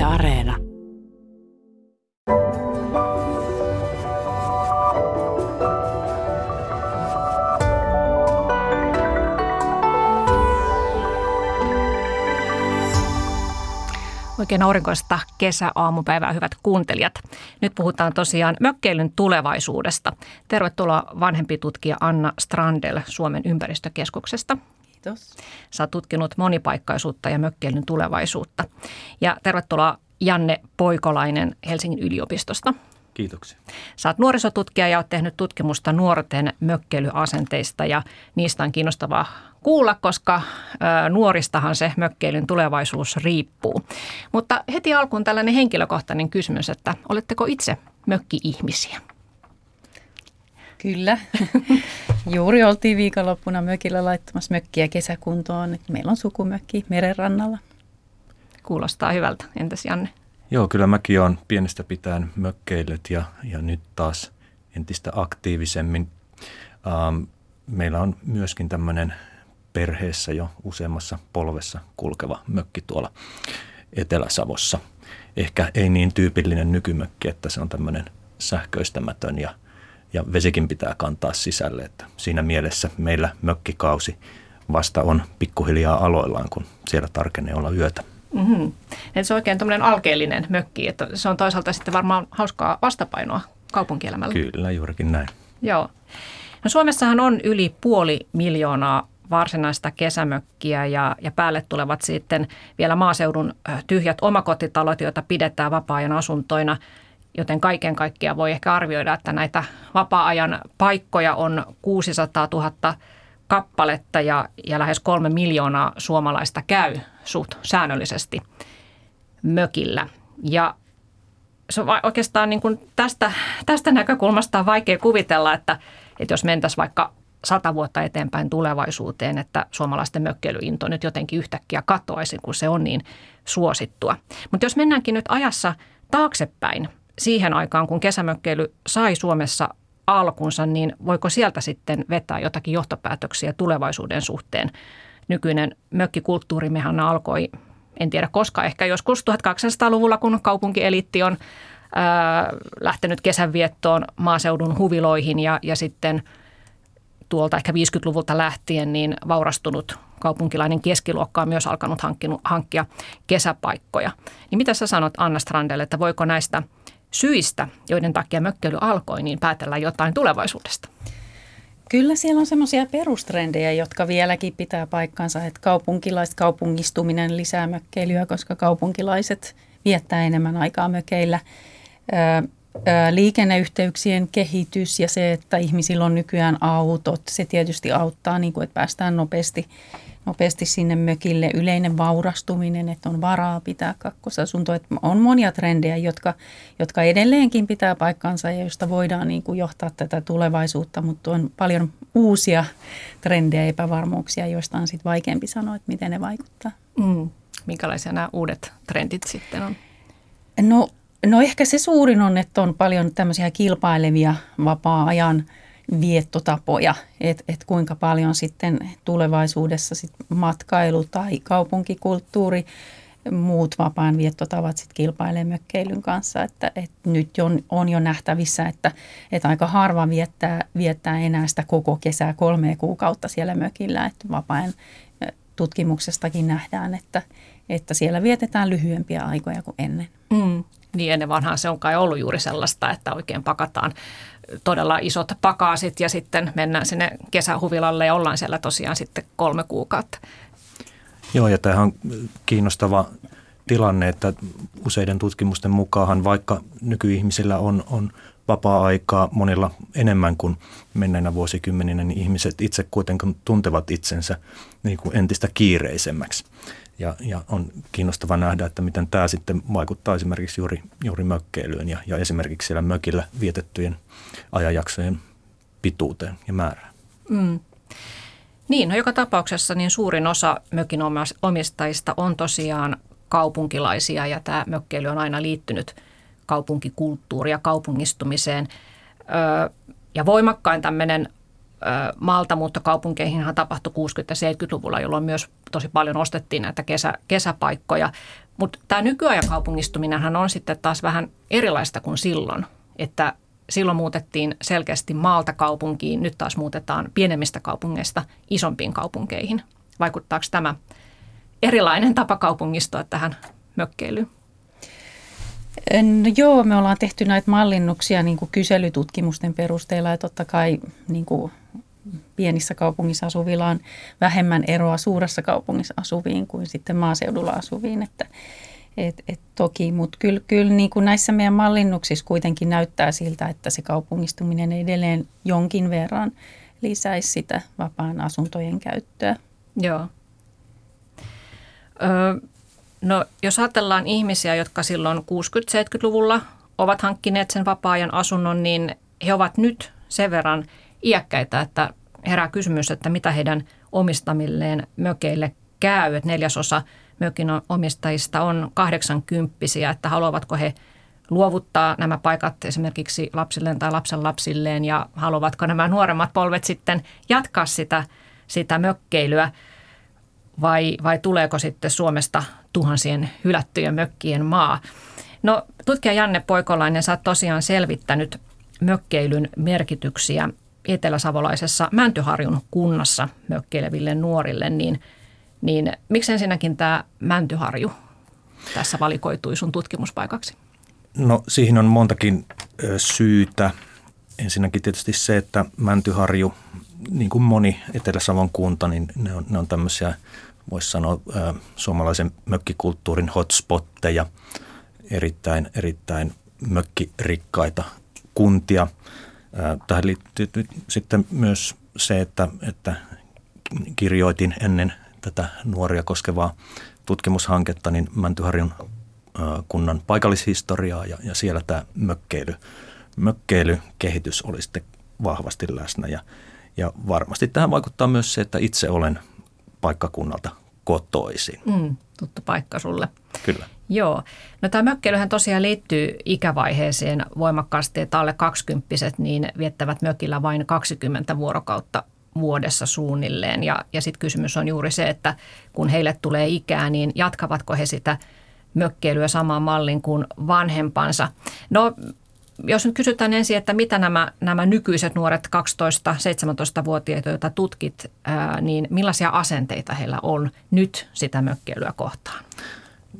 Yle Areena. Oikein aurinkoista kesäaamupäivää, hyvät kuuntelijat. Nyt puhutaan tosiaan mökkeilyn tulevaisuudesta. Tervetuloa vanhempi tutkija Anna Strandell Suomen ympäristökeskuksesta. Kiitos. Sä oot tutkinut monipaikkaisuutta ja mökkeilyn tulevaisuutta. Ja tervetuloa Janne Poikolainen Helsingin yliopistosta. Kiitoksia. Sä oot nuorisotutkija ja oot tehnyt tutkimusta nuorten mökkeilyasenteista ja niistä on kiinnostavaa kuulla, koska nuoristahan se mökkeilyn tulevaisuus riippuu. Mutta heti alkuun tällainen henkilökohtainen kysymys, että oletteko itse mökki-ihmisiä? Kyllä. Juuri oltiin viikonloppuna mökillä laittamassa mökkiä kesäkuntoon. Meillä on sukumökki merenrannalla. Kuulostaa hyvältä. Entäs Janne? Joo, kyllä mäkin olen pienestä pitäen mökkeillyt ja nyt taas entistä aktiivisemmin. Meillä on myöskin tämmöinen perheessä jo useammassa polvessa kulkeva mökki tuolla Etelä-Savossa. Ehkä ei niin tyypillinen nykymökki, että se on tämmöinen sähköistämätön ja vesikin pitää kantaa sisälle. Että siinä mielessä meillä mökkikausi vasta on pikkuhiljaa aloillaan, kun siellä tarkenee olla yötä. Mm-hmm. Se on oikein tämmöinen alkeellinen mökki, että se on toisaalta sitten varmaan hauskaa vastapainoa kaupunkielämällä. Kyllä, juurikin näin. Joo. No, Suomessahan on yli 500 000 varsinaista kesämökkiä ja päälle tulevat sitten vielä maaseudun tyhjät omakotitalot, joita pidetään vapaa-ajan asuntoina. Joten kaiken kaikkiaan voi ehkä arvioida, että näitä vapaa-ajan paikkoja on 600 000 kappaletta ja lähes 3 miljoonaa suomalaista käy suht säännöllisesti mökillä. Ja se on oikeastaan niin kuin tästä näkökulmasta on vaikea kuvitella, että jos mentäisiin vaikka 100 vuotta eteenpäin tulevaisuuteen, että suomalaisten mökkeilyinto nyt jotenkin yhtäkkiä katoaisi, kun se on niin suosittua. Mutta jos mennäänkin nyt ajassa taaksepäin siihen aikaan, kun kesämökkeily sai Suomessa alkunsa, niin voiko sieltä sitten vetää jotakin johtopäätöksiä tulevaisuuden suhteen? Nykyinen mökkikulttuurimmehan alkoi, en tiedä koska, ehkä joskus 1800-luvulla, kun kaupunkieliitti on lähtenyt kesänviettoon maaseudun huviloihin ja sitten tuolta ehkä 50-luvulta lähtien niin vaurastunut kaupunkilainen keskiluokka on myös alkanut hankkia kesäpaikkoja. Niin mitä sä sanot, Anna Strandell, että voiko näistä syistä, joiden takia mökkeily alkoi, niin päätellä jotain tulevaisuudesta? Kyllä siellä on semmoisia perustrendejä, jotka vieläkin pitää paikkansa, että kaupungistuminen lisää mökkeilyä, koska kaupunkilaiset viettää enemmän aikaa mökeillä. Liikenneyhteyksien kehitys ja se, että ihmisillä on nykyään autot, se tietysti auttaa, niin kuin, että päästään nopeasti sinne mökille. Yleinen vaurastuminen, että on varaa pitää kakkosasuntoa. Että on monia trendejä, jotka edelleenkin pitää paikkansa ja joista voidaan niin kuin johtaa tätä tulevaisuutta, mutta on paljon uusia trendejä ja epävarmuuksia, joista on sitten vaikeampi sanoa, että miten ne vaikuttaa. Minkälaisia nämä uudet trendit sitten on? No ehkä se suurin on, että on paljon tämmöisiä kilpailevia vapaa-ajan viettotapoja, että kuinka paljon sitten tulevaisuudessa sit matkailu tai kaupunkikulttuuri, muut vapaan viettotavat sitten kilpailee mökkeilyn kanssa, että nyt on jo nähtävissä, että aika harva viettää enää sitä koko kesää 3 kuukautta siellä mökillä, että vapaan tutkimuksestakin nähdään, että siellä vietetään lyhyempiä aikoja kuin ennen. Niin ennen vanhaan se on kai ollut juuri sellaista, että oikein pakataan todella isot pakaasit ja sitten mennään sinne kesähuvilalle ja ollaan siellä tosiaan sitten 3 kuukautta. Joo, ja tämähän on kiinnostava tilanne, että useiden tutkimusten mukaan vaikka nykyihmisillä on vapaa-aikaa monilla enemmän kuin menneinä vuosikymmeninä, niin ihmiset itse kuitenkin tuntevat itsensä niin kuin entistä kiireisemmäksi. Ja on kiinnostava nähdä, että miten tämä sitten vaikuttaa esimerkiksi juuri mökkeilyyn ja esimerkiksi siellä mökillä vietettyjen ajanjaksojen pituuteen ja määrään. Niin, no joka tapauksessa niin suurin osa mökin omistajista on tosiaan kaupunkilaisia ja tämä mökkeily on aina liittynyt kaupunkikulttuuriin ja kaupungistumiseen. Ja voimakkain tämmöinen maaltamuutto kaupunkeihinhan tapahtui 60- ja 70-luvulla, jolloin myös tosi paljon ostettiin näitä kesäpaikkoja. Mutta tämä nykyajan kaupungistuminenhan on sitten taas vähän erilaista kuin silloin, että silloin muutettiin selkeästi maalta kaupunkiin, nyt taas muutetaan pienemmistä kaupungeista isompiin kaupunkeihin. Vaikuttaako tämä erilainen tapa kaupungistua tähän mökkeilyyn? No joo, me ollaan tehty näitä mallinnuksia niin kuin kyselytutkimusten perusteella ja totta kai niin kuin pienissä kaupungissa asuvilla on vähemmän eroa suuressa kaupungissa asuviin kuin sitten maaseudulla asuviin, että toki, mutta kyllä niin kuin näissä meidän mallinnuksissa kuitenkin näyttää siltä, että se kaupungistuminen edelleen jonkin verran lisäisi sitä vapaan asuntojen käyttöä. Joo. No, jos ajatellaan ihmisiä, jotka silloin 60-70-luvulla ovat hankkineet sen vapaa-ajan asunnon, niin he ovat nyt sen verran iäkkäitä, että herää kysymys, että mitä heidän omistamilleen mökeille käy. Että 4/4 mökin omistajista on 80-vuotiaita, että haluavatko he luovuttaa nämä paikat esimerkiksi lapsilleen tai lapsenlapsilleen ja haluavatko nämä nuoremmat polvet sitten jatkaa sitä mökkeilyä. Vai tuleeko sitten Suomesta tuhansien hylättyjen mökkien maa? No, tutkija Janne Poikolainen, sä oot tosiaan selvittänyt mökkeilyn merkityksiä eteläsavolaisessa Mäntyharjun kunnassa mökkeileville nuorille. Niin miksi ensinnäkin tämä Mäntyharju tässä valikoitui sun tutkimuspaikaksi? No, siihen on montakin syytä. Ensinnäkin tietysti se, että Mäntyharju, niin kuin moni Etelä-Savon kunta, niin ne on tämmöisiä, voisi sanoa, suomalaisen mökkikulttuurin hotspotteja, erittäin mökkirikkaita kuntia. Tähän liittyy sitten myös se, että kirjoitin ennen tätä nuoria koskevaa tutkimushanketta niin Mäntyharjun kunnan paikallishistoriaa ja siellä tämä mökkeilykehitys oli sitten vahvasti läsnä ja varmasti tähän vaikuttaa myös se, että itse olen paikkakunnalta kotoisin. Tuttu paikka sulle. Kyllä. Joo. No, tämä mökkeilyhän tosiaan liittyy ikävaiheeseen voimakkaasti, että alle 20-vuotiaat niin viettävät mökillä vain 20 vuorokautta vuodessa suunnilleen. Ja sitten kysymys on juuri se, että kun heille tulee ikää, niin jatkavatko he sitä mökkeilyä samaan malliin kuin vanhempansa. No, jos nyt kysytään ensin, että mitä nämä nykyiset nuoret 12-17-vuotiaat, joita tutkit, niin millaisia asenteita heillä on nyt sitä mökkeilyä kohtaan?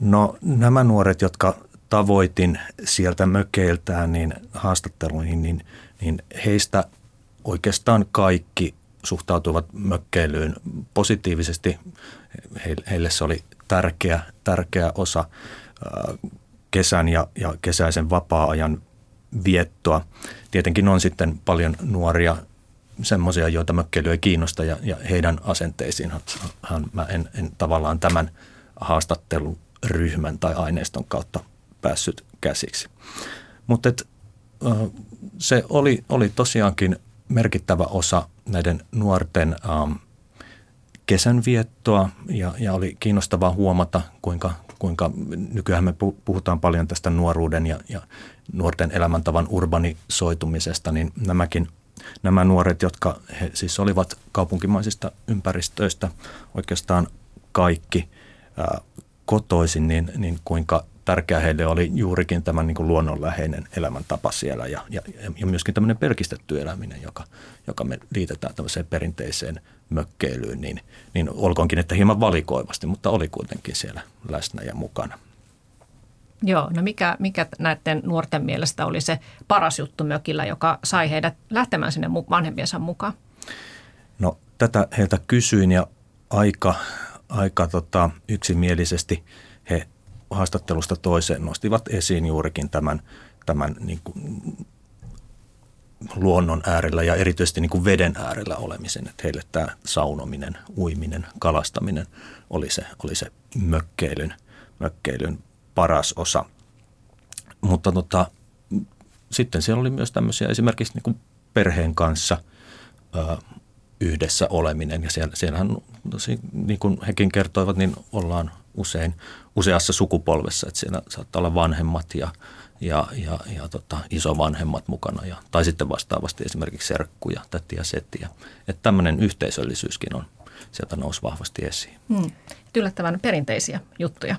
No, nämä nuoret, jotka tavoitin sieltä mökeiltään niin haastatteluihin, niin heistä oikeastaan kaikki suhtautuivat mökkeilyyn positiivisesti. Heille se oli tärkeä osa kesän ja kesäisen vapaa-ajan viettoa. Tietenkin on sitten paljon nuoria semmoisia, joita mökkeily ei kiinnosta ja heidän asenteisiinhan mä en tavallaan tämän haastatteluryhmän tai aineiston kautta päässyt käsiksi. Mutta se oli tosiaankin merkittävä osa näiden nuorten kesän viettoa ja oli kiinnostavaa huomata, kuinka nykyään me puhutaan paljon tästä nuoruuden ja nuorten elämäntavan urbanisoitumisesta, niin nämä nuoret, jotka he siis olivat kaupunkimaisista ympäristöistä oikeastaan kaikki kotoisin, niin kuinka tärkeää heille oli juurikin tämä niin kuin luonnonläheinen elämäntapa siellä ja myöskin tämmöinen pelkistetty eläminen, joka me liitetään tämmöiseen perinteiseen mökkeilyyn, niin olkoonkin, että hieman valikoivasti, mutta oli kuitenkin siellä läsnä ja mukana. Joo, no mikä näiden nuorten mielestä oli se paras juttu mökillä, joka sai heidät lähtemään sinne vanhempiensa mukaan? No, tätä heiltä kysyin ja aika yksimielisesti he haastattelusta toiseen nostivat esiin juurikin tämän niin kuin luonnon äärellä ja erityisesti niin kuin veden äärellä olemisen. Että heille tämä saunominen, uiminen, kalastaminen oli se mökkeilyn paras osa. Mutta sitten siellä oli myös tämmöisiä esimerkiksi niin kuin perheen kanssa yhdessä oleminen. Ja siellähän, niin kuin hekin kertoivat, niin ollaan usein useassa sukupolvessa, että siellä saattaa olla vanhemmat ja, ja isovanhemmat mukana tai sitten vastaavasti esimerkiksi serkkuja, tätiä, setiä. Että tämmöinen yhteisöllisyyskin on sieltä nousi vahvasti esiin. Yllättävän perinteisiä juttuja.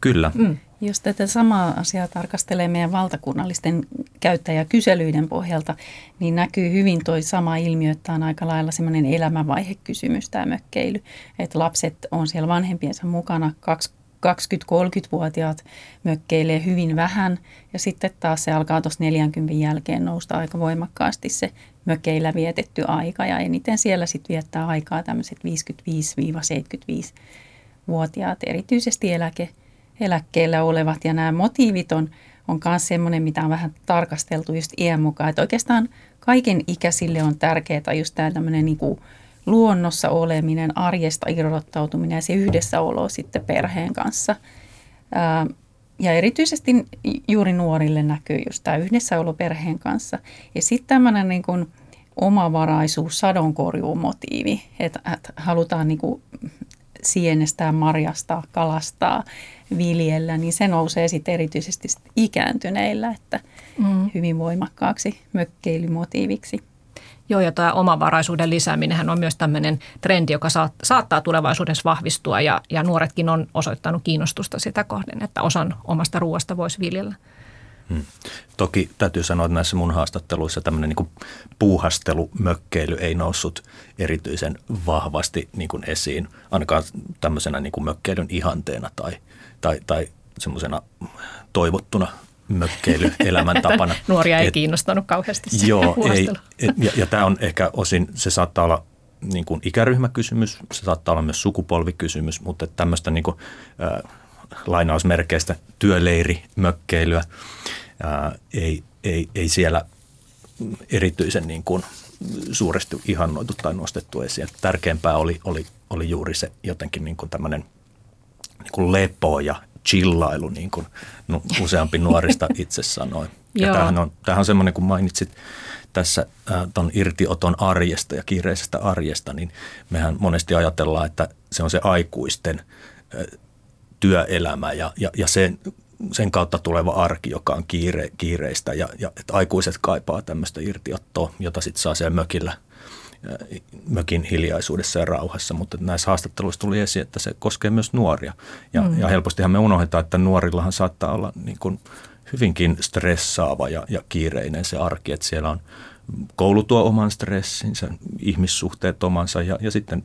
Kyllä. Jos tätä samaa asiaa tarkastelee meidän valtakunnallisten käyttäjäkyselyiden pohjalta, niin näkyy hyvin toi sama ilmiö, että on aika lailla semmoinen elämänvaihekysymys tämä mökkeily. Että lapset on siellä vanhempiensa mukana, 20-30-vuotiaat mökkeilee hyvin vähän ja sitten taas se alkaa tuossa 40 jälkeen nousta aika voimakkaasti se mökeillä vietetty aika ja eniten siellä sitten viettää aikaa tämmöiset 55-75-vuotiaat, erityisesti eläkkeellä olevat ja nämä motiivit on myös semmoinen, mitä on vähän tarkasteltu just iän mukaan, että oikeastaan kaiken ikäisille on tärkeää just tämä tämmöinen niin kuin luonnossa oleminen, arjesta irrottautuminen ja se yhdessäolo sitten perheen kanssa. Ja erityisesti juuri nuorille näkyy just tämä yhdessäolo perheen kanssa. Ja sitten tämmöinen niin kuin omavaraisuus, sadonkorjuumotiivi, että halutaan niin kuin sienestää, marjastaa, kalastaa, viljellä, niin se nousee sitten erityisesti ikääntyneillä, että hyvin voimakkaaksi mökkeilymotiiviksi. Joo, ja tämä omavaraisuuden lisääminenhän on myös tämmöinen trendi, joka saattaa tulevaisuudessa vahvistua, ja nuoretkin on osoittanut kiinnostusta sitä kohden, että osan omasta ruoasta voisi viljellä. Toki täytyy sanoa, että näissä mun haastatteluissa tämmöinen niin kuin puuhastelumökkeily ei noussut erityisen vahvasti niin kuin esiin, ainakaan tämmöisenä niin kuin mökkeilyn ihanteena tai semmoisena toivottuna mökkeilyelämäntapana. Nuoria ei kiinnostanut kauheasti se puuhastelu. Ja tämä on ehkä osin, se saattaa olla niin kuin ikäryhmäkysymys, se saattaa olla myös sukupolvikysymys, mutta tämmöistä niin kuin, lainausmerkeistä työleirimökkeilyä ei siellä erityisen niin kuin suuresti ihannoitu tai nostettu esiin. Tärkeämpää oli juuri se jotenkin niin kuin tämmöinen niin kuin lepo ja chillailu, niin kuin useampi nuorista itse sanoi. Ja tämähän on semmoinen, kun mainitsit tässä tuon irtioton arjesta ja kiireisestä arjesta, niin mehän monesti ajatellaan, että se on se aikuisten työelämä ja sen kautta tuleva arki, joka on kiireistä ja että aikuiset kaipaa tämmöistä irtiottoa, jota sitten saa siellä mökin hiljaisuudessa ja rauhassa, mutta näissä haastatteluissa tuli esiin, että se koskee myös nuoria ja helpostihan me unohdetaan, että nuorillahan saattaa olla niin kuin hyvinkin stressaava ja kiireinen se arki, että siellä on koulu tuo oman stressinsä, ihmissuhteet omansa ja sitten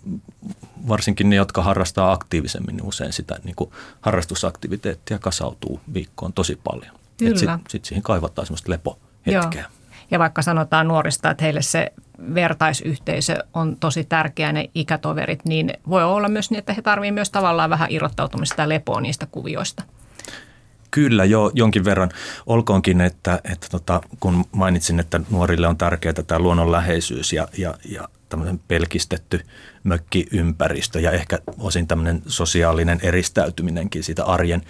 varsinkin ne, jotka harrastaa aktiivisemmin, niin usein sitä niin kuin harrastusaktiviteettia kasautuu viikkoon tosi paljon. Sitten siihen kaivataan semmoista lepohetkeä. Joo. Ja vaikka sanotaan nuorista, että heille se vertaisyhteisö on tosi tärkeä, ne ikätoverit, niin voi olla myös niin, että he tarvitsevat myös tavallaan vähän irrottautumista ja lepoa niistä kuvioista. Kyllä, joo, jonkin verran. Olkoonkin, että kun mainitsin, että nuorille on tärkeää tämä luonnonläheisyys ja tämmöinen pelkistetty mökkiympäristö ja ehkä osin tämmöinen sosiaalinen eristäytyminenkin siitä arjen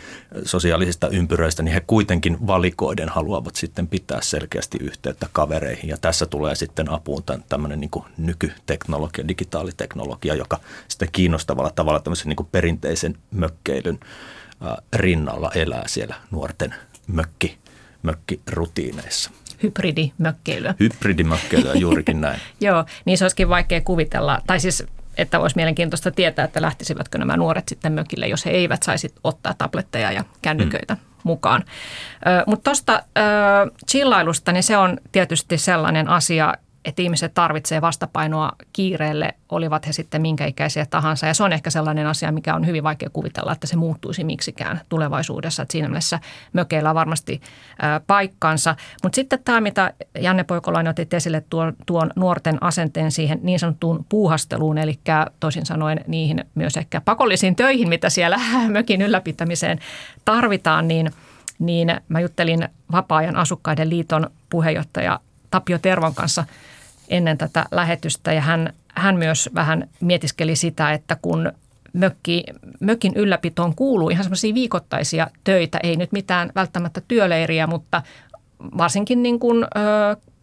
sosiaalisista ympyröistä, niin he kuitenkin valikoiden haluavat sitten pitää selkeästi yhteyttä kavereihin. Ja tässä tulee sitten apuun tämmöinen niin kuin nykyteknologia, digitaaliteknologia, joka sitten kiinnostavalla tavalla tämmöisen niin kuin perinteisen mökkeilyn rinnalla elää siellä nuorten mökkirutiineissa. Hybridimökkeilyä. Hybridimökkeilyä, juurikin näin. Joo, niin se olisikin vaikea kuvitella, tai siis, että olisi mielenkiintoista tietää, että lähtisivätkö nämä nuoret sitten mökille, jos he eivät saisi ottaa tabletteja ja kännyköitä mukaan. Mutta tuosta chillailusta, niin se on tietysti sellainen asia, että ihmiset tarvitsee vastapainoa kiireelle, olivat he sitten minkä ikäisiä tahansa. Ja se on ehkä sellainen asia, mikä on hyvin vaikea kuvitella, että se muuttuisi miksikään tulevaisuudessa. Että siinä mielessä mökeillä on varmasti paikkansa. Mutta sitten tämä, mitä Janne Poikolainen otti esille tuon nuorten asenteen siihen niin sanottuun puuhasteluun, eli toisin sanoen niihin myös ehkä pakollisiin töihin, mitä siellä mökin ylläpitämiseen tarvitaan, niin mä juttelin Vapaa-ajan asukkaiden liiton puheenjohtaja Tapio Tervon kanssa ennen tätä lähetystä ja hän myös vähän mietiskeli sitä, että kun mökin ylläpitoon kuuluu ihan semmoisia viikoittaisia töitä, ei nyt mitään välttämättä työleiriä, mutta varsinkin niin kuin,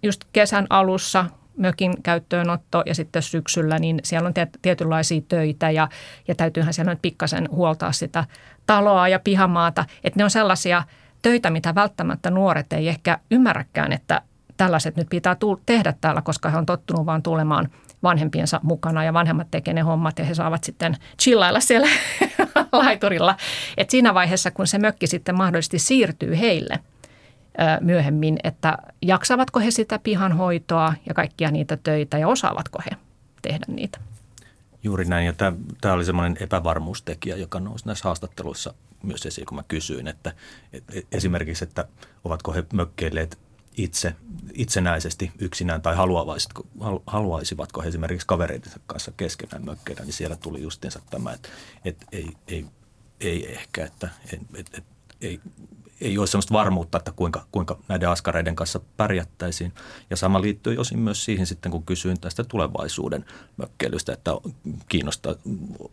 just kesän alussa mökin käyttöönotto ja sitten syksyllä, niin siellä on tietynlaisia töitä ja täytyyhän siellä nyt pikkasen huoltaa sitä taloa ja pihamaata, että ne on sellaisia töitä, mitä välttämättä nuoret ei ehkä ymmärräkään, että tällaiset nyt pitää tehdä täällä, koska he on tottunut vaan tulemaan vanhempiensa mukana ja vanhemmat tekee ne hommat ja he saavat sitten chillailla siellä laiturilla. Et siinä vaiheessa, kun se mökki sitten mahdollisesti siirtyy heille myöhemmin, että jaksavatko he sitä pihanhoitoa ja kaikkia niitä töitä ja osaavatko he tehdä niitä. Juuri näin, ja tämä oli semmoinen epävarmuustekijä, joka nousi näissä haastatteluissa myös esiin, kun mä kysyin, että esimerkiksi, että ovatko he mökkeilleet itsenäisesti yksinään tai haluaisivatko he esimerkiksi kavereidensa kanssa keskenään mökkeillä, niin siellä tuli justiinsa tämä, että ei ole sellaista varmuutta, että kuinka näiden askareiden kanssa pärjättäisiin. Ja sama liittyy osin myös siihen sitten, kun kysyin tästä tulevaisuuden mökkeilystä, että kiinnostaa,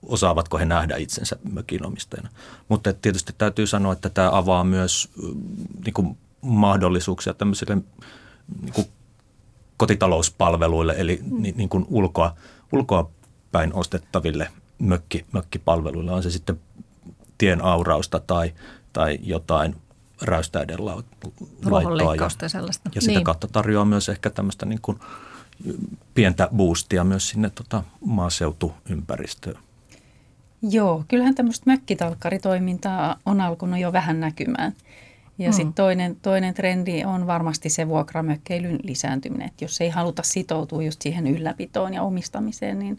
osaavatko he nähdä itsensä mökinomistajana. Mutta tietysti täytyy sanoa, että tämä avaa myös niin kuin mahdollisuuksia tämmöisille niin kuin kotitalouspalveluille, eli niin kuin ulkoapäin ostettaville mökkipalveluille. On se sitten tien aurausta tai jotain räystäiden laittoa. Ja sitä kautta tarjoaa myös ehkä tämmöistä niin kuin pientä boostia myös sinne maaseutuympäristöön. Joo, kyllähän tämmöistä mökkitalkkaritoimintaa on alkunut jo vähän näkymään. Ja sitten toinen trendi on varmasti se vuokramökkeilyn lisääntyminen. Et jos ei haluta sitoutua just siihen ylläpitoon ja omistamiseen,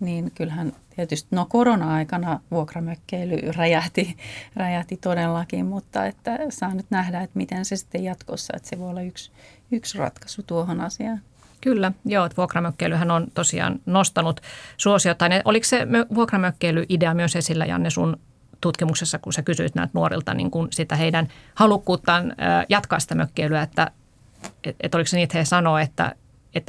niin kyllähän tietysti korona-aikana vuokramökkeily räjähti todellakin, mutta että saa nyt nähdä, että miten se sitten jatkossa, että se voi olla yksi ratkaisu tuohon asiaan. Kyllä, joo, vuokramökkeilyhän on tosiaan nostanut suosiotaan. Oliko se vuokramökkeilyidea myös esillä, Janne, sun tutkimuksessa, kun sä kysyit näitä nuorilta niin kun sitä heidän halukkuuttaan jatkaa sitä mökkeilyä, että oliko se niitä he sanoo, että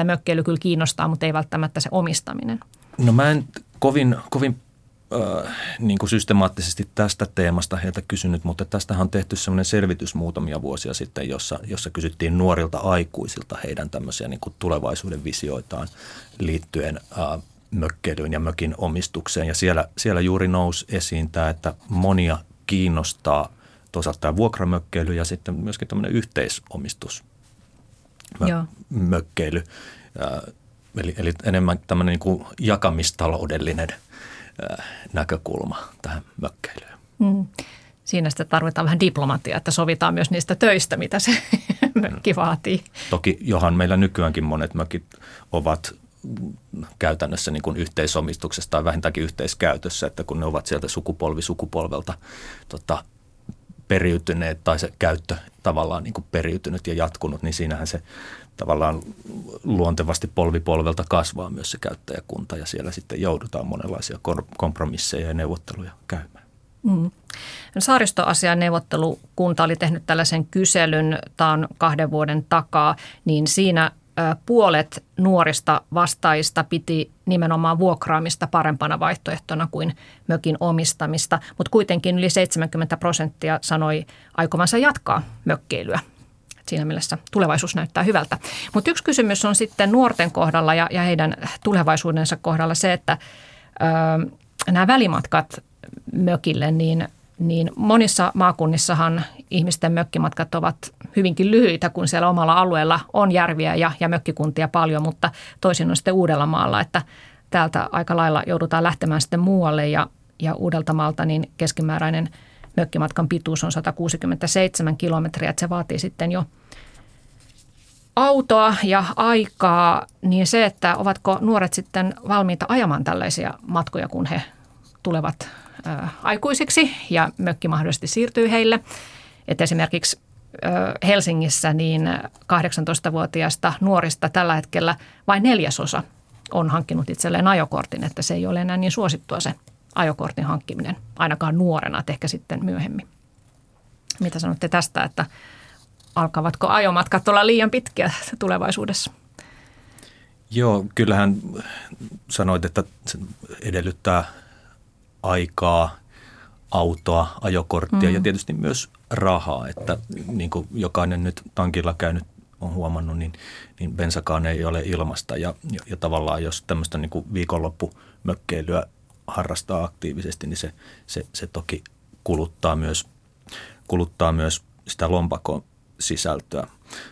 mökkeily kyllä kiinnostaa, mutta ei välttämättä se omistaminen? No mä en kovin niin kuin systemaattisesti tästä teemasta heiltä kysynyt, mutta tästähän on tehty semmoinen selvitys muutamia vuosia sitten, jossa kysyttiin nuorilta aikuisilta heidän tämmöisiä niin kuin tulevaisuuden visioitaan liittyen mökkeilyyn ja mökin omistukseen. Ja siellä juuri nousi esiin tämä, että monia kiinnostaa toisaalta tämä vuokramökkeily ja sitten myöskin tämmöinen yhteisomistus mökkeily. Eli enemmän tämmöinen niin kuin jakamistaloudellinen näkökulma tähän mökkeilyyn. Siinä sitten tarvitaan vähän diplomatiaa, että sovitaan myös niistä töistä, mitä se mökki vaatii. Toki johan meillä nykyäänkin monet mökit ovat käytännössä niin kuin yhteisomistuksessa tai vähintäänkin yhteiskäytössä, että kun ne ovat sieltä sukupolvelta periytyneet tai se käyttö tavallaan niin kuin periytynyt ja jatkunut, niin siinähän se tavallaan luontevasti polvelta kasvaa myös se käyttäjäkunta ja siellä sitten joudutaan monenlaisia kompromisseja ja neuvotteluja käymään. Saaristoasian neuvottelukunta oli tehnyt tällaisen kyselyn, tämä on 2 vuoden takaa, niin siinä puolet nuorista vastaajista piti nimenomaan vuokraamista parempana vaihtoehtona kuin mökin omistamista, mutta kuitenkin yli 70% sanoi aikovansa jatkaa mökkeilyä. Siinä mielessä tulevaisuus näyttää hyvältä. Mutta yksi kysymys on sitten nuorten kohdalla ja heidän tulevaisuudensa kohdalla se, että nämä välimatkat mökille, niin monissa maakunnissahan ihmisten mökkimatkat ovat hyvinkin lyhyitä, kun siellä omalla alueella on järviä ja mökkikuntia paljon, mutta toisin on sitten Uudellamaalla, että täältä aika lailla joudutaan lähtemään sitten muualle ja Uudeltamaalta niin keskimääräinen mökkimatkan pituus on 167 kilometriä, että se vaatii sitten jo autoa ja aikaa, niin se, että ovatko nuoret sitten valmiita ajamaan tällaisia matkoja, kun he tulevat aikuisiksi ja mökki mahdollisesti siirtyy heille. Et esimerkiksi Helsingissä niin 18-vuotiaista nuorista tällä hetkellä vain 4% on hankkinut itselleen ajokortin, että se ei ole enää niin suosittua se ajokortin hankkiminen, ainakaan nuorena, että ehkä sitten myöhemmin. Mitä sanotte tästä, että alkavatko ajomatkat olla liian pitkiä tulevaisuudessa? Joo, kyllähän sanoit, että se edellyttää aikaa, autoa, ajokorttia ja tietysti myös rahaa, että niin kuin jokainen nyt tankilla käynyt on huomannut, niin bensakaan ei ole ilmasta ja tavallaan jos tämmöistä niin kuin viikonloppumökkeilyä harrastaa aktiivisesti, niin se toki kuluttaa myös sitä lompakon sisältöä.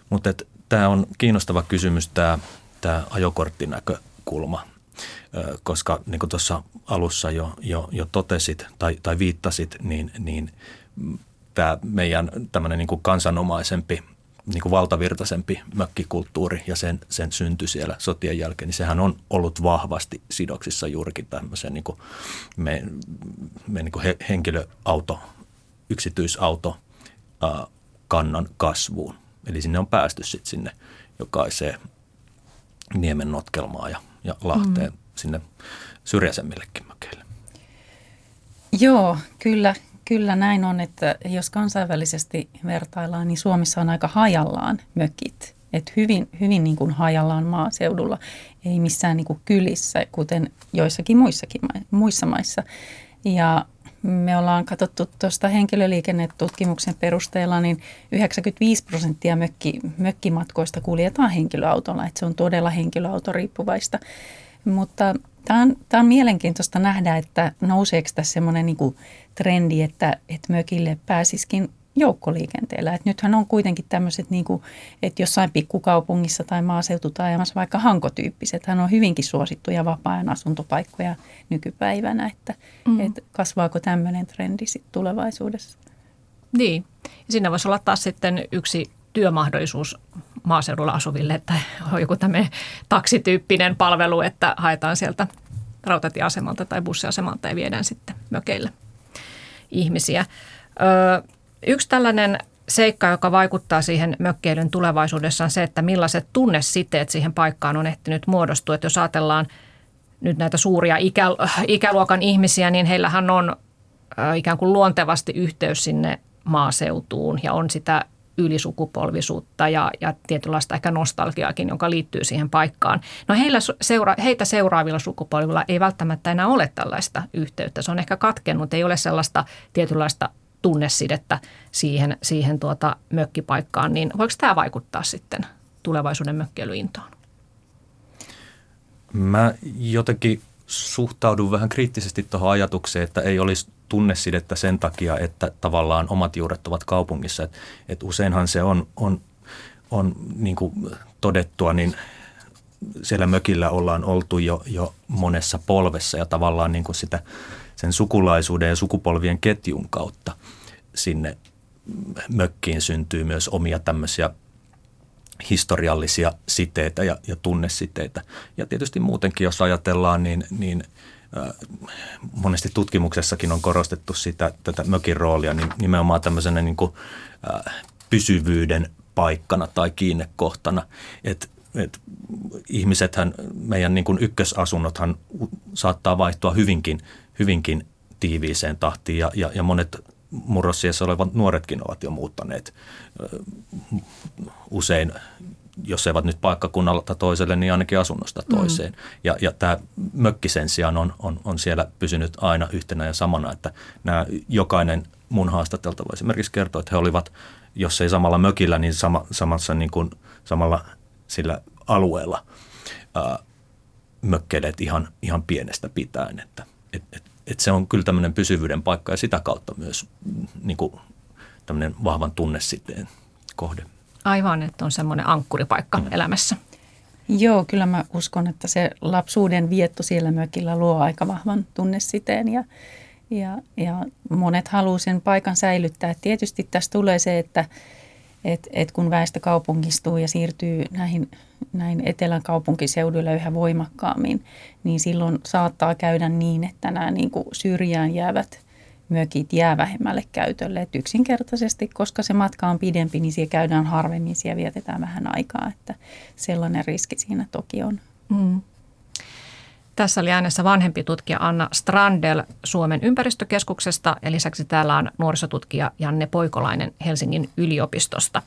Mutta tämä on kiinnostava kysymys, tämä ajokorttinäkökulma, koska niin kuin tuossa alussa jo totesit tai viittasit, niin tämä meidän tämmöinen niin kuin kansanomaisempi, niin kuin valtavirtaisempi mökkikulttuuri ja sen synty siellä sotien jälkeen, niin sehän on ollut vahvasti sidoksissa juurikin tämmöiseen niin kuin meidän niin kuin henkilöauto, yksityisauto kannan kasvuun. Eli sinne on päästy sitten sinne jokaiseen niemen notkelmaan ja Lahteen sinne syrjäisemmillekin mökeille. Joo, kyllä näin on, että jos kansainvälisesti vertaillaan, niin Suomessa on aika hajallaan mökit. Että hyvin, hyvin niin kuin hajallaan maaseudulla, ei missään niin kuin kylissä, kuten joissakin muissa maissa. Ja me ollaan katsottu tuosta henkilöliikennetutkimuksen perusteella, niin 95% mökkimatkoista kuljetaan henkilöautolla. Että se on todella henkilöautoriippuvaista. Mutta tämä on mielenkiintoista nähdä, että nouseeko tässä semmoinen niin kuin trendi, että mökille pääsisikin joukkoliikenteellä. Että nythän on kuitenkin tämmöiset, niin kuin, että jossain pikkukaupungissa tai maaseututaajamassa vaikka Hanko-tyyppiset, hän on hyvinkin suosittuja vapaa-ajan asuntopaikkoja nykypäivänä, että kasvaako tämmöinen trendi sitten tulevaisuudessa? Niin, ja siinä voisi olla taas sitten yksi työmahdollisuus maaseudulla asuville, että on joku tämmöinen taksityyppinen palvelu, että haetaan sieltä rautatieasemalta tai bussiasemalta ja viedään sitten mökeille ihmisiä. Yksi tällainen seikka, joka vaikuttaa siihen mökkeilyn tulevaisuudessa on se, että millaiset tunnesiteet siihen paikkaan on ehtinyt muodostua. Että jos ajatellaan nyt näitä suuria ikäluokan ihmisiä, niin heillähän on ikään kuin luontevasti yhteys sinne maaseutuun ja on sitä ylisukupolvisuutta ja tietynlaista ehkä nostalgiaakin, joka liittyy siihen paikkaan. No heitä seuraavilla sukupolvilla ei välttämättä enää ole tällaista yhteyttä. Se on ehkä katkennut, ei ole sellaista tietynlaista tunnesidettä siihen mökkipaikkaan, niin voiko tämä vaikuttaa sitten tulevaisuuden mökkeilyintoon? Mä jotenkin suhtaudun vähän kriittisesti tuohon ajatukseen, että ei olisi tunnesidettä sen takia, että tavallaan omat juuret ovat kaupungissa. Et useinhan se on niin kuin todettua, niin siellä mökillä ollaan oltu jo monessa polvessa ja tavallaan niin kuin sitä sen sukulaisuuden ja sukupolvien ketjun kautta sinne mökkiin syntyy myös omia tämmöisiä historiallisia siteitä ja tunnesiteitä. Ja tietysti muutenkin, jos ajatellaan, niin monesti tutkimuksessakin on korostettu sitä, tätä mökin roolia niin nimenomaan tämmöisenä niin kuin, pysyvyyden paikkana tai kiinnekohtana, että ihmisethän, meidän niin kuin ykkösasunnothan saattaa vaihtua hyvinkin tiiviiseen tahtiin ja monet murrosiässä olevat nuoretkin ovat jo muuttaneet usein, jos eivät nyt paikkakunnalta toiselle, niin ainakin asunnosta toiseen. Ja tämä mökki sen sijaan on siellä pysynyt aina yhtenä ja samana, että nämä jokainen mun haastateltava esimerkiksi kertoo, että he olivat, jos ei samalla mökillä, niin samalla sillä alueella mökkeilet ihan pienestä pitäen, että se on kyllä tämmöinen pysyvyyden paikka ja sitä kautta myös niin kuin tämmöinen vahvan tunnesiteen kohde. Aivan, että on semmoinen ankkuripaikka elämässä. Joo, kyllä mä uskon, että se lapsuuden vietto siellä mökillä luo aika vahvan tunnesiteen ja monet haluaa sen paikan säilyttää. tietysti tässä tulee se, että kun väestö kaupungistuu ja siirtyy näin etelän kaupunkiseuduilla yhä voimakkaammin, niin silloin saattaa käydä niin, että nämä niin kuin syrjään jäävät mökit jää vähemmälle käytölle. Et yksinkertaisesti, koska se matka on pidempi, niin siellä käydään harvemmin, siellä vietetään vähän aikaa. Että sellainen riski siinä toki on. Tässä oli äänessä vanhempi tutkija Anna Strandell Suomen ympäristökeskuksesta ja lisäksi täällä on nuorisotutkija Janne Poikolainen Helsingin yliopistosta.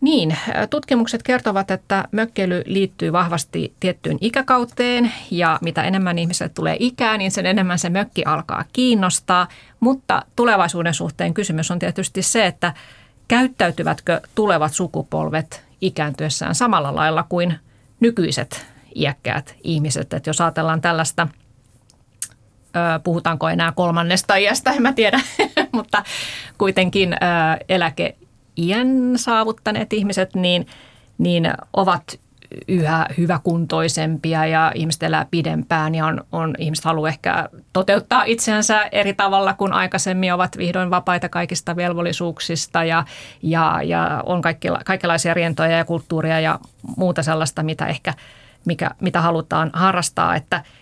Niin, tutkimukset kertovat, että mökkeily liittyy vahvasti tiettyyn ikäkauteen ja mitä enemmän ihmiselle tulee ikää, niin sen enemmän se mökki alkaa kiinnostaa. Mutta tulevaisuuden suhteen kysymys on tietysti se, että käyttäytyvätkö tulevat sukupolvet ikääntyessään samalla lailla kuin nykyiset iäkkäät ihmiset. Että jos ajatellaan tällaista, puhutaanko enää kolmannesta iästä, en mä tiedä, mutta kuitenkin eläkeiän saavuttaneet ihmiset niin ovat yhä hyväkuntoisempia ja ihmiset elää pidempään ja ihmiset haluaa ehkä toteuttaa itseänsä eri tavalla kuin aikaisemmin, ovat vihdoin vapaita kaikista velvollisuuksista ja on kaikenlaisia rientoja ja kulttuuria ja muuta sellaista, mitä ehkä mitä halutaan harrastaa,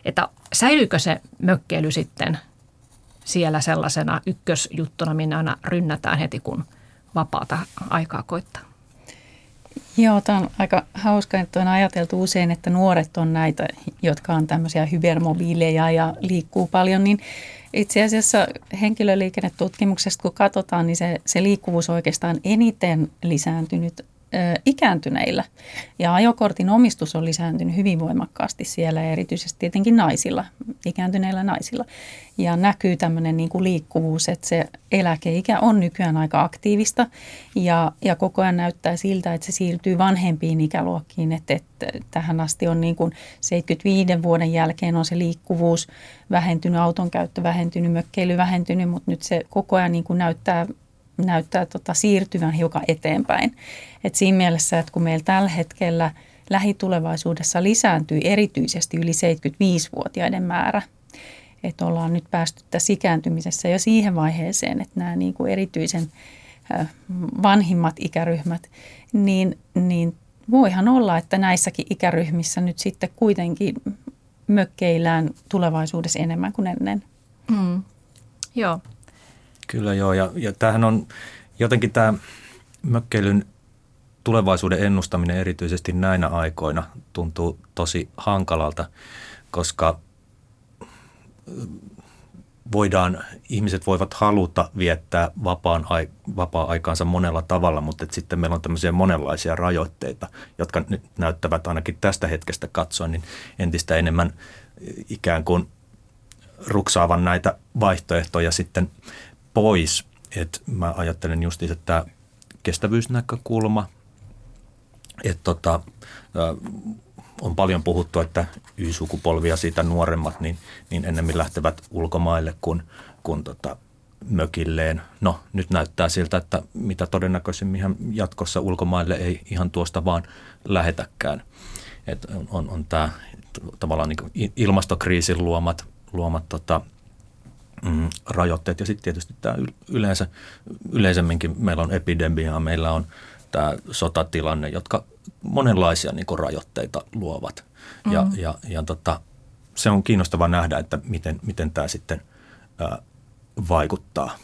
että säilyykö se mökkeily sitten siellä sellaisena ykkösjuttuna, minä aina rynnätään heti, kun vapaata aikaa koittaa. Joo, tämä on aika hauska, että on ajateltu usein, että nuoret on näitä, jotka on tämmöisiä hypermobiileja ja liikkuu paljon, niin itse asiassa henkilöliikennetutkimuksesta kun katsotaan, niin se liikkuvuus oikeastaan eniten lisääntynyt ikääntyneillä. Ja ajokortin omistus on lisääntynyt hyvin voimakkaasti siellä, erityisesti tietenkin naisilla, ikääntyneillä naisilla. Ja näkyy tämmöinen niin kuin liikkuvuus, että se eläkeikä on nykyään aika aktiivista ja koko ajan näyttää siltä, että se siirtyy vanhempiin ikäluokkiin. Että tähän asti on niin kuin 75 vuoden jälkeen on se liikkuvuus vähentynyt, auton käyttö vähentynyt, mökkeily vähentynyt, mutta nyt se koko ajan niin kuin näyttää siirtyvän hiukan eteenpäin. Et siinä mielessä, että kun meillä tällä hetkellä lähitulevaisuudessa lisääntyy erityisesti yli 75-vuotiaiden määrä, että ollaan nyt päästy tässä ikääntymisessä jo siihen vaiheeseen, että nämä niin kuin erityisen vanhimmat ikäryhmät, niin voihan olla, että näissäkin ikäryhmissä nyt sitten kuitenkin mökkeillään tulevaisuudessa enemmän kuin ennen. Mm. Joo. Kyllä joo, ja tämähän on jotenkin tämä mökkeilyn tulevaisuuden ennustaminen erityisesti näinä aikoina tuntuu tosi hankalalta, koska ihmiset voivat haluta viettää vapaa-aikaansa monella tavalla, mutta sitten meillä on tämmöisiä monenlaisia rajoitteita, jotka nyt näyttävät ainakin tästä hetkestä katsoen niin entistä enemmän ikään kuin ruksaavan näitä vaihtoehtoja sitten pois. Et mä ajattelen justiin, että tämä kestävyysnäkökulma, että on paljon puhuttu, että Y-sukupolvia siitä nuoremmat, niin ennemmin lähtevät ulkomaille kuin mökilleen. No nyt näyttää siltä, että mitä todennäköisimmin jatkossa ulkomaille ei ihan tuosta vaan lähetäkään. Et on tämä tavallaan niin ilmastokriisin luomat rajoitteet ja sitten tietysti tämä yleisemminkin meillä on epidemiaa, meillä on tämä sotatilanne, jotka monenlaisia niin kuin rajoitteita luovat. Mm-hmm. Ja se on kiinnostavaa nähdä, että miten tämä sitten vaikuttaa.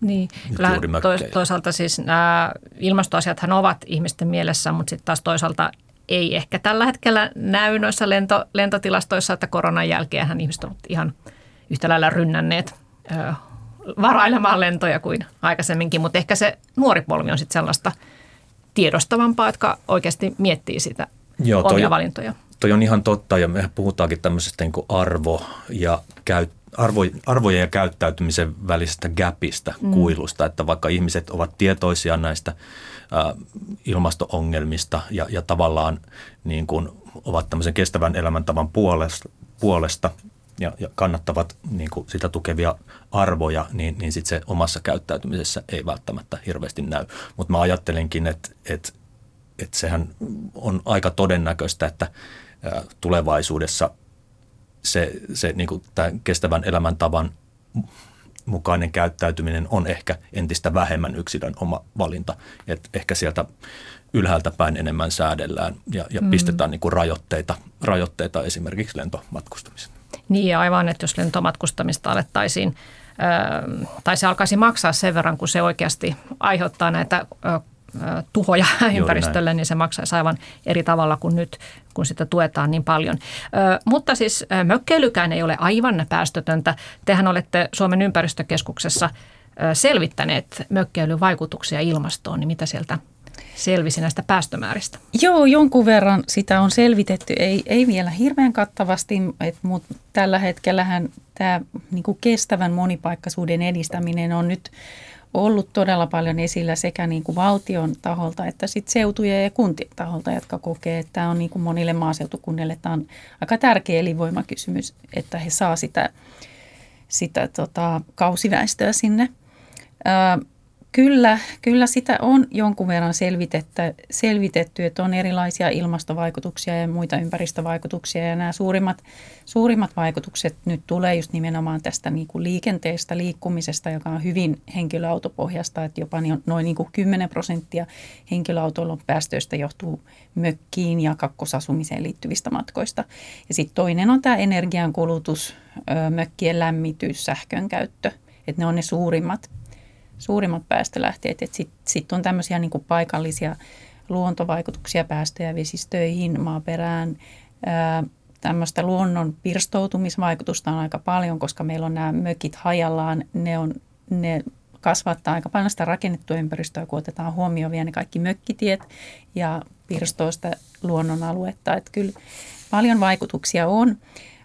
Niin, kyllä toisaalta siis nämä ilmastoasiathan ovat ihmisten mielessä, mutta sitten taas toisaalta ei ehkä tällä hetkellä näy noissa lentotilastoissa, että koronan jälkeenhän ihmiset ovat ihan yhtä lailla rynnänneet varailemaan lentoja kuin aikaisemminkin, mutta ehkä se nuori polvi on sitten sellaista tiedostavampaa, jotka oikeasti miettii sitä omia valintoja. Toi on ihan totta ja me puhutaankin tämmöisestä niin kuin arvojen ja käyttäytymisen välisestä gapista, kuilusta, että vaikka ihmiset ovat tietoisia näistä ilmasto-ongelmista ja tavallaan niin kuin ovat tämmöisen kestävän elämäntavan puolesta ja kannattavat niin kuin sitä tukevia arvoja, niin sitten se omassa käyttäytymisessä ei välttämättä hirveästi näy. Mutta mä ajattelenkin, että sehän on aika todennäköistä, että tulevaisuudessa se niin kuin tämän kestävän elämäntavan mukainen käyttäytyminen on ehkä entistä vähemmän yksilön oma valinta. Et ehkä sieltä ylhäältä päin enemmän säädellään ja pistetään niin kuin rajoitteita esimerkiksi lentomatkustamiseen. Niin ja aivan, että jos lentomatkustamista alettaisiin, tai se alkaisi maksaa sen verran, kun se oikeasti aiheuttaa näitä tuhoja ympäristölle, niin se maksaisi aivan eri tavalla kuin nyt, kun sitä tuetaan niin paljon. Mutta siis mökkeilykään ei ole aivan päästötöntä. Tehän olette Suomen ympäristökeskuksessa selvittäneet mökkeilyn vaikutuksia ilmastoon, niin mitä sieltä selvisi näistä päästömääristä? Joo, jonkun verran sitä on selvitetty. Ei vielä hirveän kattavasti, mutta tällä hetkellähän tämä niin kuin kestävän monipaikkaisuuden edistäminen on nyt ollut todella paljon esillä sekä niin kuin valtion taholta että sit seutujen ja kuntien taholta, jotka kokee, että tämä on niin kuin monille maaseutukunnille tämä on aika tärkeä elinvoimakysymys, että he saa sitä kausiväestöä sinne. Kyllä sitä on jonkun verran selvitetty, että on erilaisia ilmastovaikutuksia ja muita ympäristövaikutuksia. Ja nämä suurimmat vaikutukset nyt tulee just nimenomaan tästä niin kuin liikenteestä, liikkumisesta, joka on hyvin henkilöautopohjasta. Että jopa noin niin kuin 10% henkilöautoilun päästöistä johtuu mökkiin ja kakkosasumiseen liittyvistä matkoista. Ja sitten toinen on tämä energiankulutus, mökkien lämmitys, sähkön käyttö. Että ne on ne suurimmat päästölähteet. Sitten on tämmöisiä niin kuin paikallisia luontovaikutuksia, päästöjä vesistöihin, maaperään. Tämmöistä luonnon pirstoutumisvaikutusta on aika paljon, koska meillä on nämä mökit hajallaan. Ne kasvattaa aika paljon sitä rakennettua ympäristöä, kun otetaan huomioon vielä ne kaikki mökkitiet ja pirstoo sitä luonnonaluetta. Että kyllä paljon vaikutuksia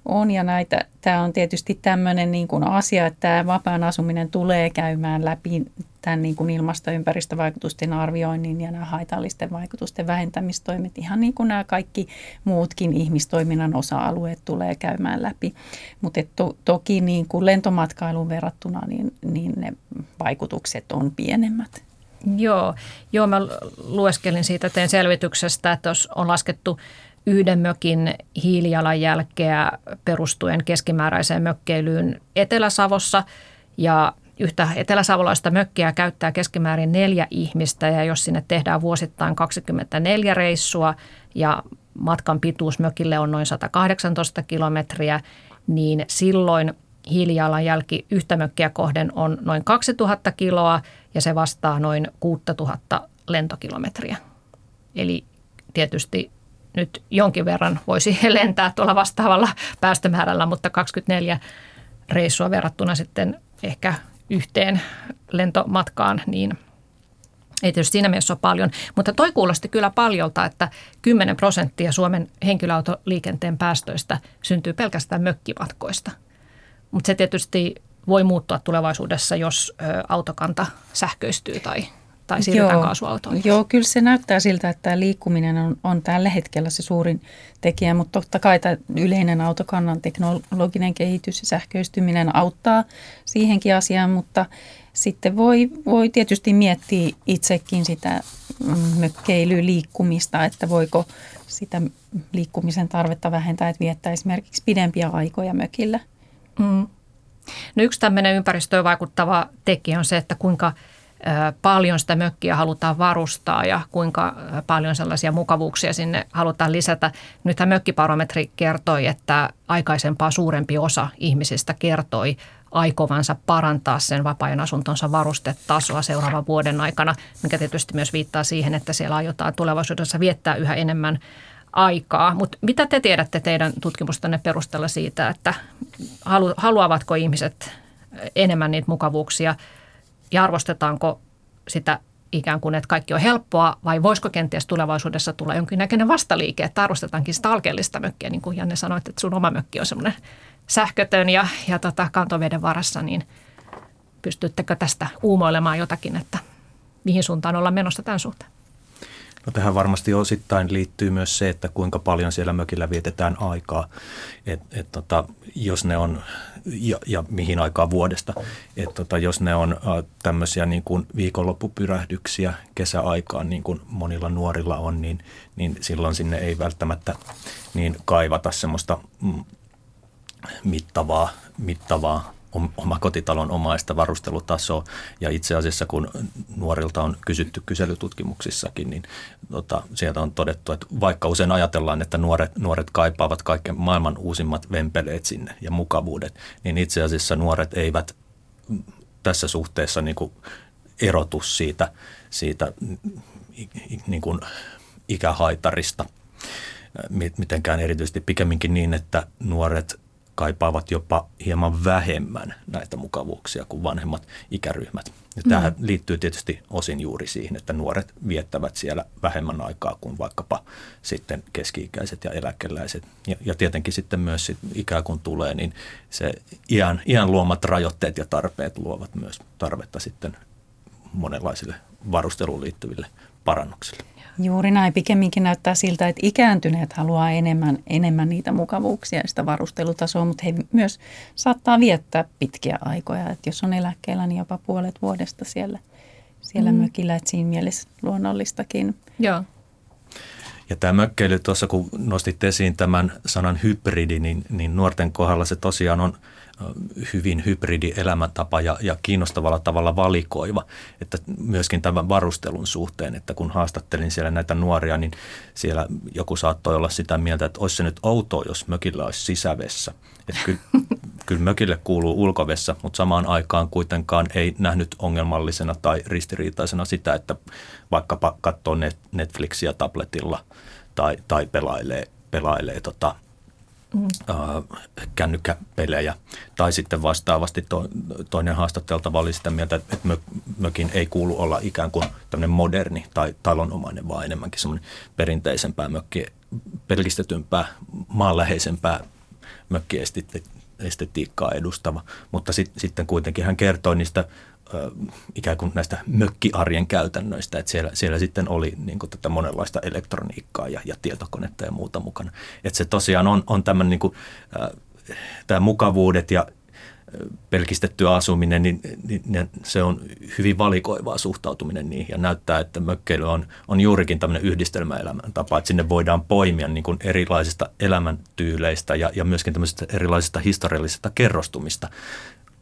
on ja näitä. Tämä on tietysti tämmöinen niin kuin asia, että tämä vapaan asuminen tulee käymään läpi tämän niin kuin ilmasto-ympäristövaikutusten arvioinnin ja nämä haitallisten vaikutusten vähentämistoimet. Ihan niin kuin nämä kaikki muutkin ihmistoiminnan osa-alueet tulee käymään läpi. Mutta toki niin kuin lentomatkailuun verrattuna niin ne vaikutukset on pienemmät. Joo, mä lueskelin siitä teidän selvityksestä, että jos on laskettu yhden mökin hiilijalanjälkeä perustuen keskimääräiseen mökkeilyyn Etelä-Savossa, ja yhtä eteläsavolaista mökkiä käyttää keskimäärin 4 ihmistä, ja jos sinne tehdään vuosittain 24 reissua ja matkan pituus mökille on noin 118 kilometriä, niin silloin hiilijalanjälki yhtä mökkiä kohden on noin 2000 kiloa ja se vastaa noin 6000 lentokilometriä. Eli tietysti nyt jonkin verran voisi lentää tuolla vastaavalla päästömäärällä, mutta 24 reissua verrattuna sitten ehkä yhteen lentomatkaan, niin ei tietysti siinä mielessä ole paljon. Mutta toi kuulosti kyllä paljolta, että 10% Suomen henkilöautoliikenteen päästöistä syntyy pelkästään mökkimatkoista. Mutta se tietysti voi muuttua tulevaisuudessa, jos autokanta sähköistyy tai siirrytään kaasuautoon. Joo, kyllä se näyttää siltä, että tämä liikkuminen on tällä hetkellä se suurin tekijä, mutta totta kai tämä yleinen autokannan teknologinen kehitys ja sähköistyminen auttaa siihenkin asiaan, mutta sitten voi tietysti miettiä itsekin sitä mökkeilyliikkumista, että voiko sitä liikkumisen tarvetta vähentää, että viettää esimerkiksi pidempiä aikoja mökillä. Mm. No yksi tämmöinen ympäristöön vaikuttava tekijä on se, että kuinka paljon sitä mökkiä halutaan varustaa ja kuinka paljon sellaisia mukavuuksia sinne halutaan lisätä. Nythän mökkibarometri kertoi, että aikaisempaa suurempi osa ihmisistä kertoi aikovansa parantaa sen vapaa-ajan asuntonsa varustetasoa seuraavan vuoden aikana, mikä tietysti myös viittaa siihen, että siellä aiotaan tulevaisuudessa viettää yhä enemmän aikaa. Mutta mitä te tiedätte teidän tutkimustanne perusteella siitä, että haluavatko ihmiset enemmän niitä mukavuuksia ja arvostetaanko sitä ikään kuin, että kaikki on helppoa, vai voisiko kenties tulevaisuudessa tulla jonkinnäköinen vastaliike, että arvostetaankin sitä alkeellista mökkiä, niin kuin Janne sanoit, että sun oma mökki on semmoinen sähkötön ja kantoveden varassa, niin pystyttekö tästä uumoilemaan jotakin, että mihin suuntaan ollaan menossa tämän suhteen? No tähän varmasti osittain liittyy myös se, että kuinka paljon siellä mökillä vietetään aikaa, jos ne on, ja mihin aikaa vuodesta, jos ne on tämmöisiä niin kuin viikonloppupyrähdyksiä kesäaikaan, niin kuin monilla nuorilla on, niin silloin sinne ei välttämättä niin kaivata semmoista mittavaa omakotitalon omaista varustelutasoa, ja itse asiassa kun nuorilta on kysytty kyselytutkimuksissakin, niin sieltä on todettu, että vaikka usein ajatellaan, että nuoret kaipaavat kaiken maailman uusimmat vempeleet sinne ja mukavuudet, niin itse asiassa nuoret eivät tässä suhteessa niin kuin erotu siitä niin kuin ikähaitarista mitenkään erityisesti, pikemminkin niin, että nuoret kaipaavat jopa hieman vähemmän näitä mukavuuksia kuin vanhemmat ikäryhmät. Ja tämähän liittyy tietysti osin juuri siihen, että nuoret viettävät siellä vähemmän aikaa kuin vaikkapa sitten keski-ikäiset ja eläkeläiset. Ja tietenkin sitten myös ikää kun tulee, niin se iän luomat rajoitteet ja tarpeet luovat myös tarvetta sitten monenlaisille varusteluun liittyville parannuksille. Juuri näin. Pikemminkin näyttää siltä, että ikääntyneet haluaa enemmän niitä mukavuuksia ja sitä varustelutasoa, mutta he myös saattaa viettää pitkiä aikoja. Että jos on eläkkeellä, niin jopa puolet vuodesta siellä mökillä, että siinä mielessä luonnollistakin. Joo. Ja tämä mökkeily tuossa, kun nostit esiin tämän sanan hybridi, niin nuorten kohdalla se tosiaan on hyvin hybridielämäntapa ja kiinnostavalla tavalla valikoiva, että myöskin tämän varustelun suhteen, että kun haastattelin siellä näitä nuoria, niin siellä joku saattoi olla sitä mieltä, että olisi se nyt outoa, jos mökillä olisi sisävessa. Että kyllä mökille kuuluu ulkovessa, mutta samaan aikaan kuitenkaan ei nähnyt ongelmallisena tai ristiriitaisena sitä, että vaikkapa katsoo Netflixiä tabletilla tai pelailee kännykkäpelejä. Tai sitten vastaavasti toinen haastateltava oli sitä mieltä, että mökin ei kuulu olla ikään kuin tämmöinen moderni tai talonomainen, vaan enemmänkin semmoinen perinteisempää mökkiä, pelkistetympää, maanläheisempää mökkiestetiikkaa edustava. Mutta sitten kuitenkin hän kertoi niistä ikään kuin näistä mökkiarjen käytännöistä, että siellä sitten oli niin kuin tätä monenlaista elektroniikkaa ja tietokonetta ja muuta mukana. Että se tosiaan on tämmöinen niin kuin, tämä mukavuudet ja pelkistetty asuminen, niin se on hyvin valikoivaa suhtautuminen niihin ja näyttää, että mökkeily on juurikin tämmöinen yhdistelmäelämäntapa, että sinne voidaan poimia niin kuin erilaisista elämäntyyleistä ja myöskin tämmöisistä erilaisista historiallisista kerrostumista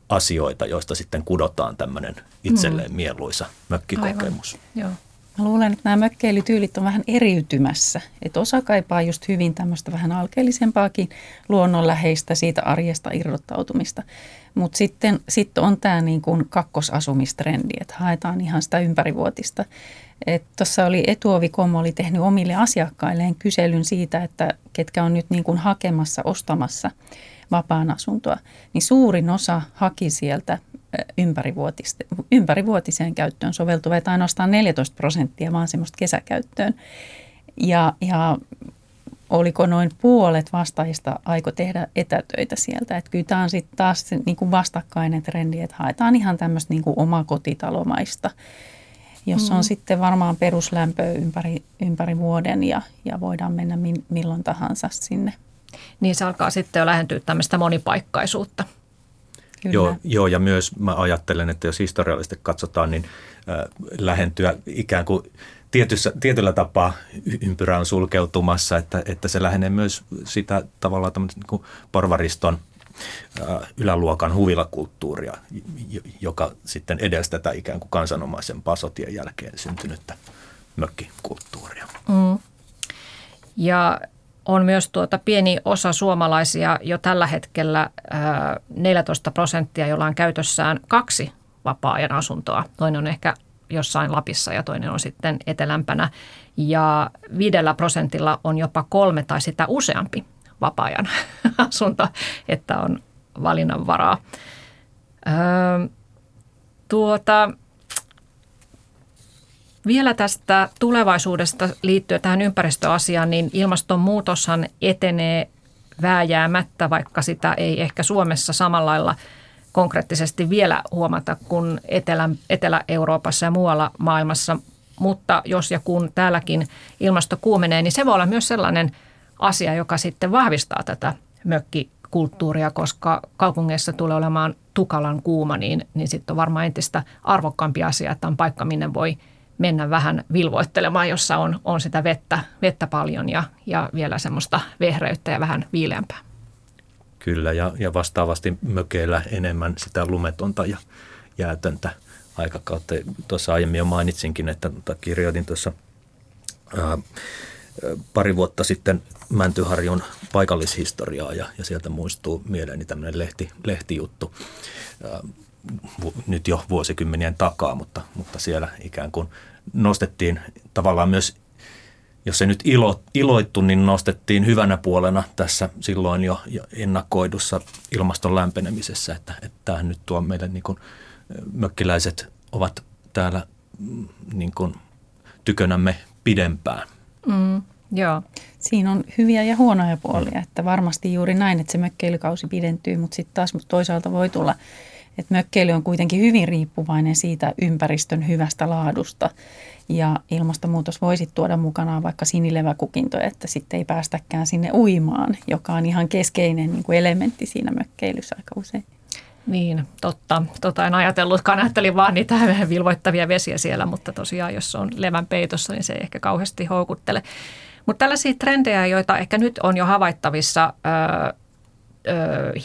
asioita, joista sitten kudotaan tämmöinen itselleen mieluisa mökkikokemus. Joo. Mä luulen, että nämä mökkeilytyylit on vähän eriytymässä. Että osa kaipaa just hyvin tämmöistä vähän alkeellisempaakin luonnonläheistä siitä arjesta irrottautumista. Mutta sitten on tämä niin kuin kakkosasumistrendi, että haetaan ihan sitä ympärivuotista. Tuossa oli Etuovi.com oli tehnyt omille asiakkailleen kyselyn siitä, että ketkä on nyt niin kuin hakemassa, ostamassa vapaan asuntoa, niin suurin osa haki sieltä ympärivuotiseen käyttöön soveltuvaa, että ainoastaan 14% vaan semmoista kesäkäyttöön. Ja oliko noin puolet vastaajista aiko tehdä etätöitä sieltä. Että kyllä tämä on sitten taas se niin kuin vastakkainen trendi, että haetaan ihan tämmöistä niin kuin omakotitalomaista, jossa on sitten varmaan peruslämpöä ympäri vuoden ja voidaan mennä milloin tahansa sinne. Niin se alkaa sitten jo lähentyä tämmöistä monipaikkaisuutta. Joo, ja myös mä ajattelen, että jos historiallisesti katsotaan, niin lähentyä ikään kuin tietyllä tapaa ympyrä on sulkeutumassa, että se lähenee myös sitä tavallaan tämmöisen niin kuin porvariston yläluokan huvilakulttuuria, joka sitten edestää tätä ikään kuin kansanomaisempaa sotien jälkeen syntynyttä mökkikulttuuria. Ja on myös pieni osa suomalaisia jo tällä hetkellä 14%, jolla on käytössään 2 vapaa-ajan asuntoa. Toinen on ehkä jossain Lapissa ja toinen on sitten etelämpänä. Ja 5% on jopa 3 tai sitä useampi vapaa-ajan asunto, että on valinnanvaraa. Vielä tästä tulevaisuudesta liittyen tähän ympäristöasiaan, niin ilmastonmuutoshan etenee vääjäämättä, vaikka sitä ei ehkä Suomessa samalla lailla konkreettisesti vielä huomata kuin Etelä-Euroopassa ja muualla maailmassa. Mutta jos ja kun täälläkin ilmasto kuumenee, niin se voi olla myös sellainen asia, joka sitten vahvistaa tätä mökkikulttuuria, koska kaupungeissa tulee olemaan tukalan kuuma, niin sitten on varmaan entistä arvokkaampi asia, että on paikka, minne voi mennä vähän vilvoittelemaan, jossa on sitä vettä paljon ja vielä semmoista vehreyttä ja vähän viileämpää. Kyllä, ja vastaavasti mökeillä enemmän sitä lumetonta ja jäätöntä aikakautta. Tuossa aiemmin jo mainitsinkin, että kirjoitin tuossa pari vuotta sitten Mäntyharjun paikallishistoriaa ja sieltä muistuu mieleeni tämmöinen lehtijuttu. Nyt jo vuosikymmenien takaa, mutta siellä ikään kuin nostettiin tavallaan myös, jos ei nyt iloittu, niin nostettiin hyvänä puolena tässä silloin jo ennakoidussa ilmaston lämpenemisessä, että nyt tuo meidän niin kuin mökkiläiset ovat täällä niin kuin tykönämme pidempään. Joo. Siinä on hyviä ja huonoja puolia, että varmasti juuri näin, että se mökkeilykausi pidentyy, mutta sitten taas toisaalta voi tulla että mökkeily on kuitenkin hyvin riippuvainen siitä ympäristön hyvästä laadusta. Ja ilmastonmuutos voisi tuoda mukanaan vaikka sinileväkukintoja, että sitten ei päästäkään sinne uimaan, joka on ihan keskeinen niin kuin elementti siinä mökkeilyssä aika usein. Niin, totta. En ajatellutkaan, ajattelin vaan niitä vilvoittavia vesiä siellä, mutta tosiaan jos on levän peitossa, niin se ei ehkä kauheasti houkuttele. Mutta tällaisia trendejä, joita ehkä nyt on jo havaittavissa,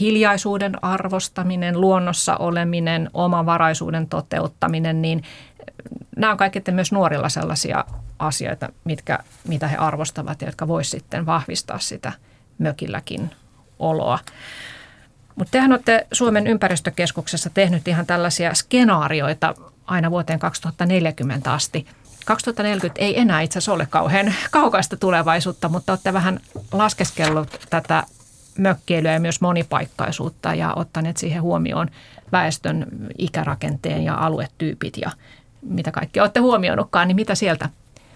hiljaisuuden arvostaminen, luonnossa oleminen, omavaraisuuden toteuttaminen, niin nämä on kaikki myös nuorilla sellaisia asioita, mitä he arvostavat ja jotka voisi sitten vahvistaa sitä mökilläkin oloa. Mutta tehän olette Suomen ympäristökeskuksessa tehnyt ihan tällaisia skenaarioita aina vuoteen 2040 asti. 2040 ei enää itse asiassa ole kauhean kaukaista tulevaisuutta, mutta olette vähän laskeskellut tätä mökkeilyä ja myös monipaikkaisuutta ja ottaneet siihen huomioon väestön ikärakenteen ja aluetyypit ja mitä kaikkea olette huomioinutkaan, niin mitä sieltä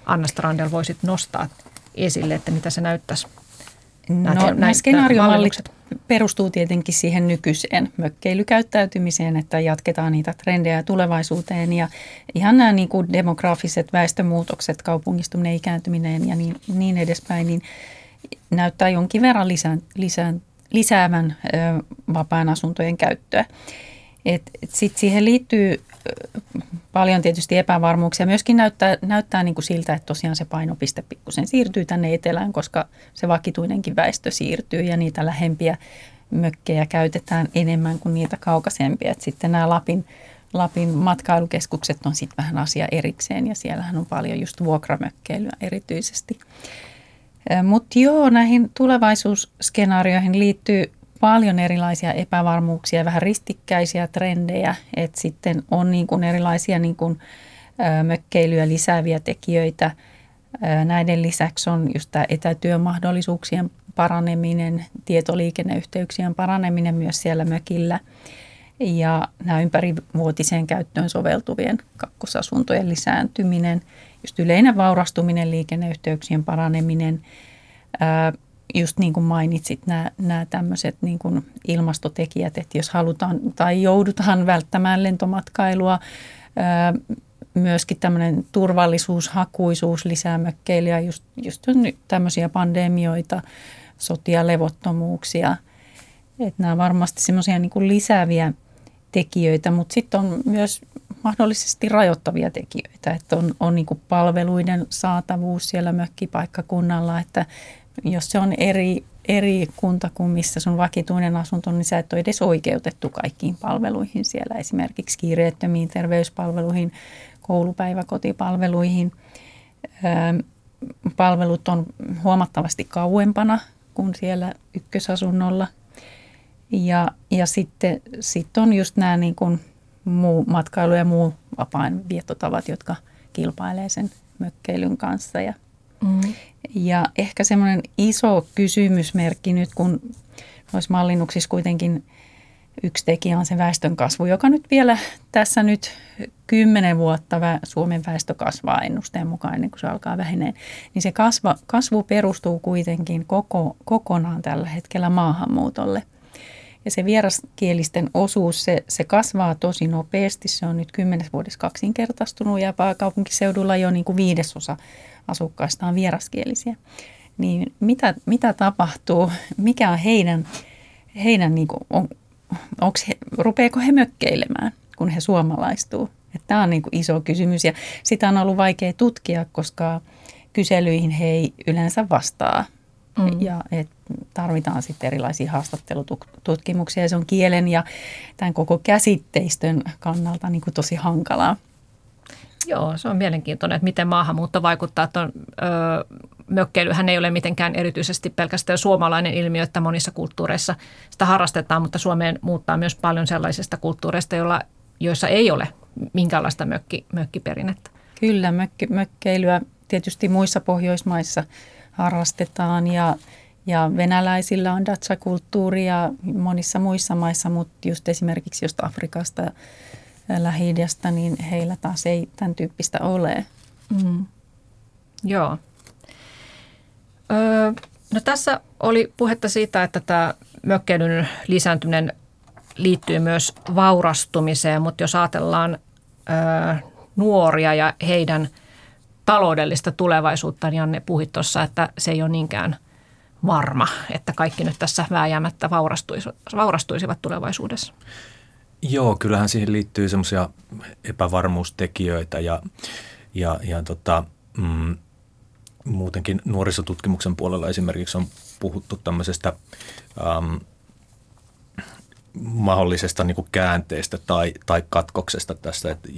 Anna Strandell voisit nostaa esille, että mitä se näyttäisi? Nämä skenaariomallit perustuu tietenkin siihen nykyiseen mökkeilykäyttäytymiseen, että jatketaan niitä trendejä tulevaisuuteen ja ihan nämä niin kuin demograafiset väestömuutokset, kaupungistuminen, ikääntyminen ja niin edespäin, niin näyttää jonkin verran lisäävän vapaan asuntojen käyttöä. Sitten siihen liittyy paljon tietysti epävarmuuksia. Myöskin näyttää niin kuin siltä, että tosiaan se painopiste pikkusen siirtyy tänne etelään, koska se vakituinenkin väestö siirtyy ja niitä lähempiä mökkejä käytetään enemmän kuin niitä kaukaisempia. Sitten nämä Lapin matkailukeskukset on sitten vähän asia erikseen ja siellähän on paljon just vuokramökkeilyä erityisesti. Mutta joo, näihin tulevaisuusskenaarioihin liittyy paljon erilaisia epävarmuuksia, vähän ristikkäisiä trendejä, että sitten on niin kuin erilaisia niin kuin mökkeilyä lisääviä tekijöitä. Näiden lisäksi on just tämä etätyömahdollisuuksien paraneminen, tietoliikenneyhteyksien paraneminen myös siellä mökillä ja nämä ympärivuotiseen käyttöön soveltuvien kakkosasuntojen lisääntyminen, just yleinen vaurastuminen, liikenneyhteyksien paraneminen, just niin kuin mainitsit, nämä tämmöiset niin kuin ilmastotekijät, että jos halutaan tai joudutaan välttämään lentomatkailua, myöskin tämmöinen turvallisuushakuisuus lisää mökkeilyä, just nyt tämmöisiä pandemioita, sotia, levottomuuksia. Että nämä on varmasti semmoisia niin kuin lisääviä tekijöitä, mutta sitten on myös mahdollisesti rajoittavia tekijöitä, että on niin kuin palveluiden saatavuus siellä mökkipaikkakunnalla, että jos se on eri kunta kuin missä sun vakituinen asunto, niin sä et ole edes oikeutettu kaikkiin palveluihin siellä, esimerkiksi kiireettömiin terveyspalveluihin, koulupäiväkotipalveluihin. Palvelut on huomattavasti kauempana kuin siellä ykkösasunnolla. Ja sitten on just nämä niin kuin muu matkailu ja muu vapaan viettotavat, jotka kilpailee sen mökkeilyn kanssa. Ja ehkä semmoinen iso kysymysmerkki nyt, kun noissa mallinnuksissa kuitenkin yksi tekijä on se väestönkasvu, joka nyt vielä tässä nyt 10 vuotta Suomen väestö kasvaa ennusteen mukaan ennen kuin se alkaa väheneen. Niin se kasvu perustuu kuitenkin kokonaan tällä hetkellä maahanmuutolle. Ja se vieraskielisten osuus, se kasvaa tosi nopeasti. Se on nyt 10 vuodessa kaksinkertaistunut ja pääkaupunkiseudulla jo niin kuin 5% asukkaista on vieraskielisiä. Niin mitä tapahtuu? Mikä on heidän niin kuin, rupeeko he mökkeilemään, kun he suomalaistuu? Että tämä on niin kuin iso kysymys ja sitä on ollut vaikea tutkia, koska kyselyihin he ei yleensä vastaa. Ja tarvitaan sitten erilaisia haastattelututkimuksia ja se on kielen ja tämän koko käsitteistön kannalta niin kuin tosi hankalaa. Joo, se on mielenkiintoinen, että miten maahanmuutto vaikuttaa. Mökkeilyhän ei ole mitenkään erityisesti pelkästään suomalainen ilmiö, että monissa kulttuureissa sitä harrastetaan, mutta Suomeen muuttaa myös paljon sellaisista kulttuureista, joissa ei ole minkäänlaista mökkiperinnettä. Kyllä, mökkeilyä tietysti muissa Pohjoismaissa harrastetaan ja venäläisillä on datsa-kulttuuria monissa muissa maissa, mutta just esimerkiksi just Afrikasta ja Lähi-idästä, niin heillä taas ei tämän tyyppistä ole. Joo. No tässä oli puhetta siitä, että tämä mökkeilyn lisääntyminen liittyy myös vaurastumiseen, mutta jos ajatellaan nuoria ja heidän taloudellista tulevaisuutta, niin Janne puhui tuossa, että se ei ole niinkään varma, että kaikki nyt tässä vääjäämättä vaurastuisivat tulevaisuudessa. Joo, kyllähän siihen liittyy semmoisia epävarmuustekijöitä ja muutenkin nuorisotutkimuksen puolella esimerkiksi on puhuttu tämmöisestä mahdollisesta niin kuin käänteestä tai katkoksesta tässä, että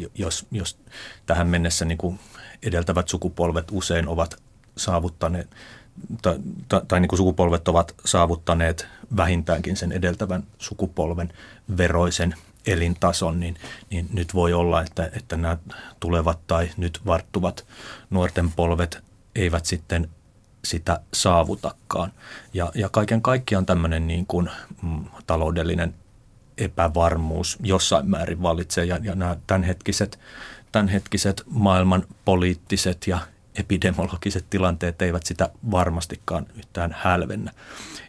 jos tähän mennessä niin kuin edeltävät sukupolvet usein ovat saavuttaneet tai niin kuin sukupolvet ovat saavuttaneet vähintäänkin sen edeltävän sukupolven veroisen elintason, niin nyt voi olla, että nämä tulevat tai nyt varttuvat nuorten polvet eivät sitten sitä saavutakaan. Ja kaiken kaikkiaan tämmöinen niin kuin taloudellinen epävarmuus jossain määrin vallitsee ja nämä tämänhetkiset maailman poliittiset ja epidemiologiset tilanteet eivät sitä varmastikaan yhtään hälvennä.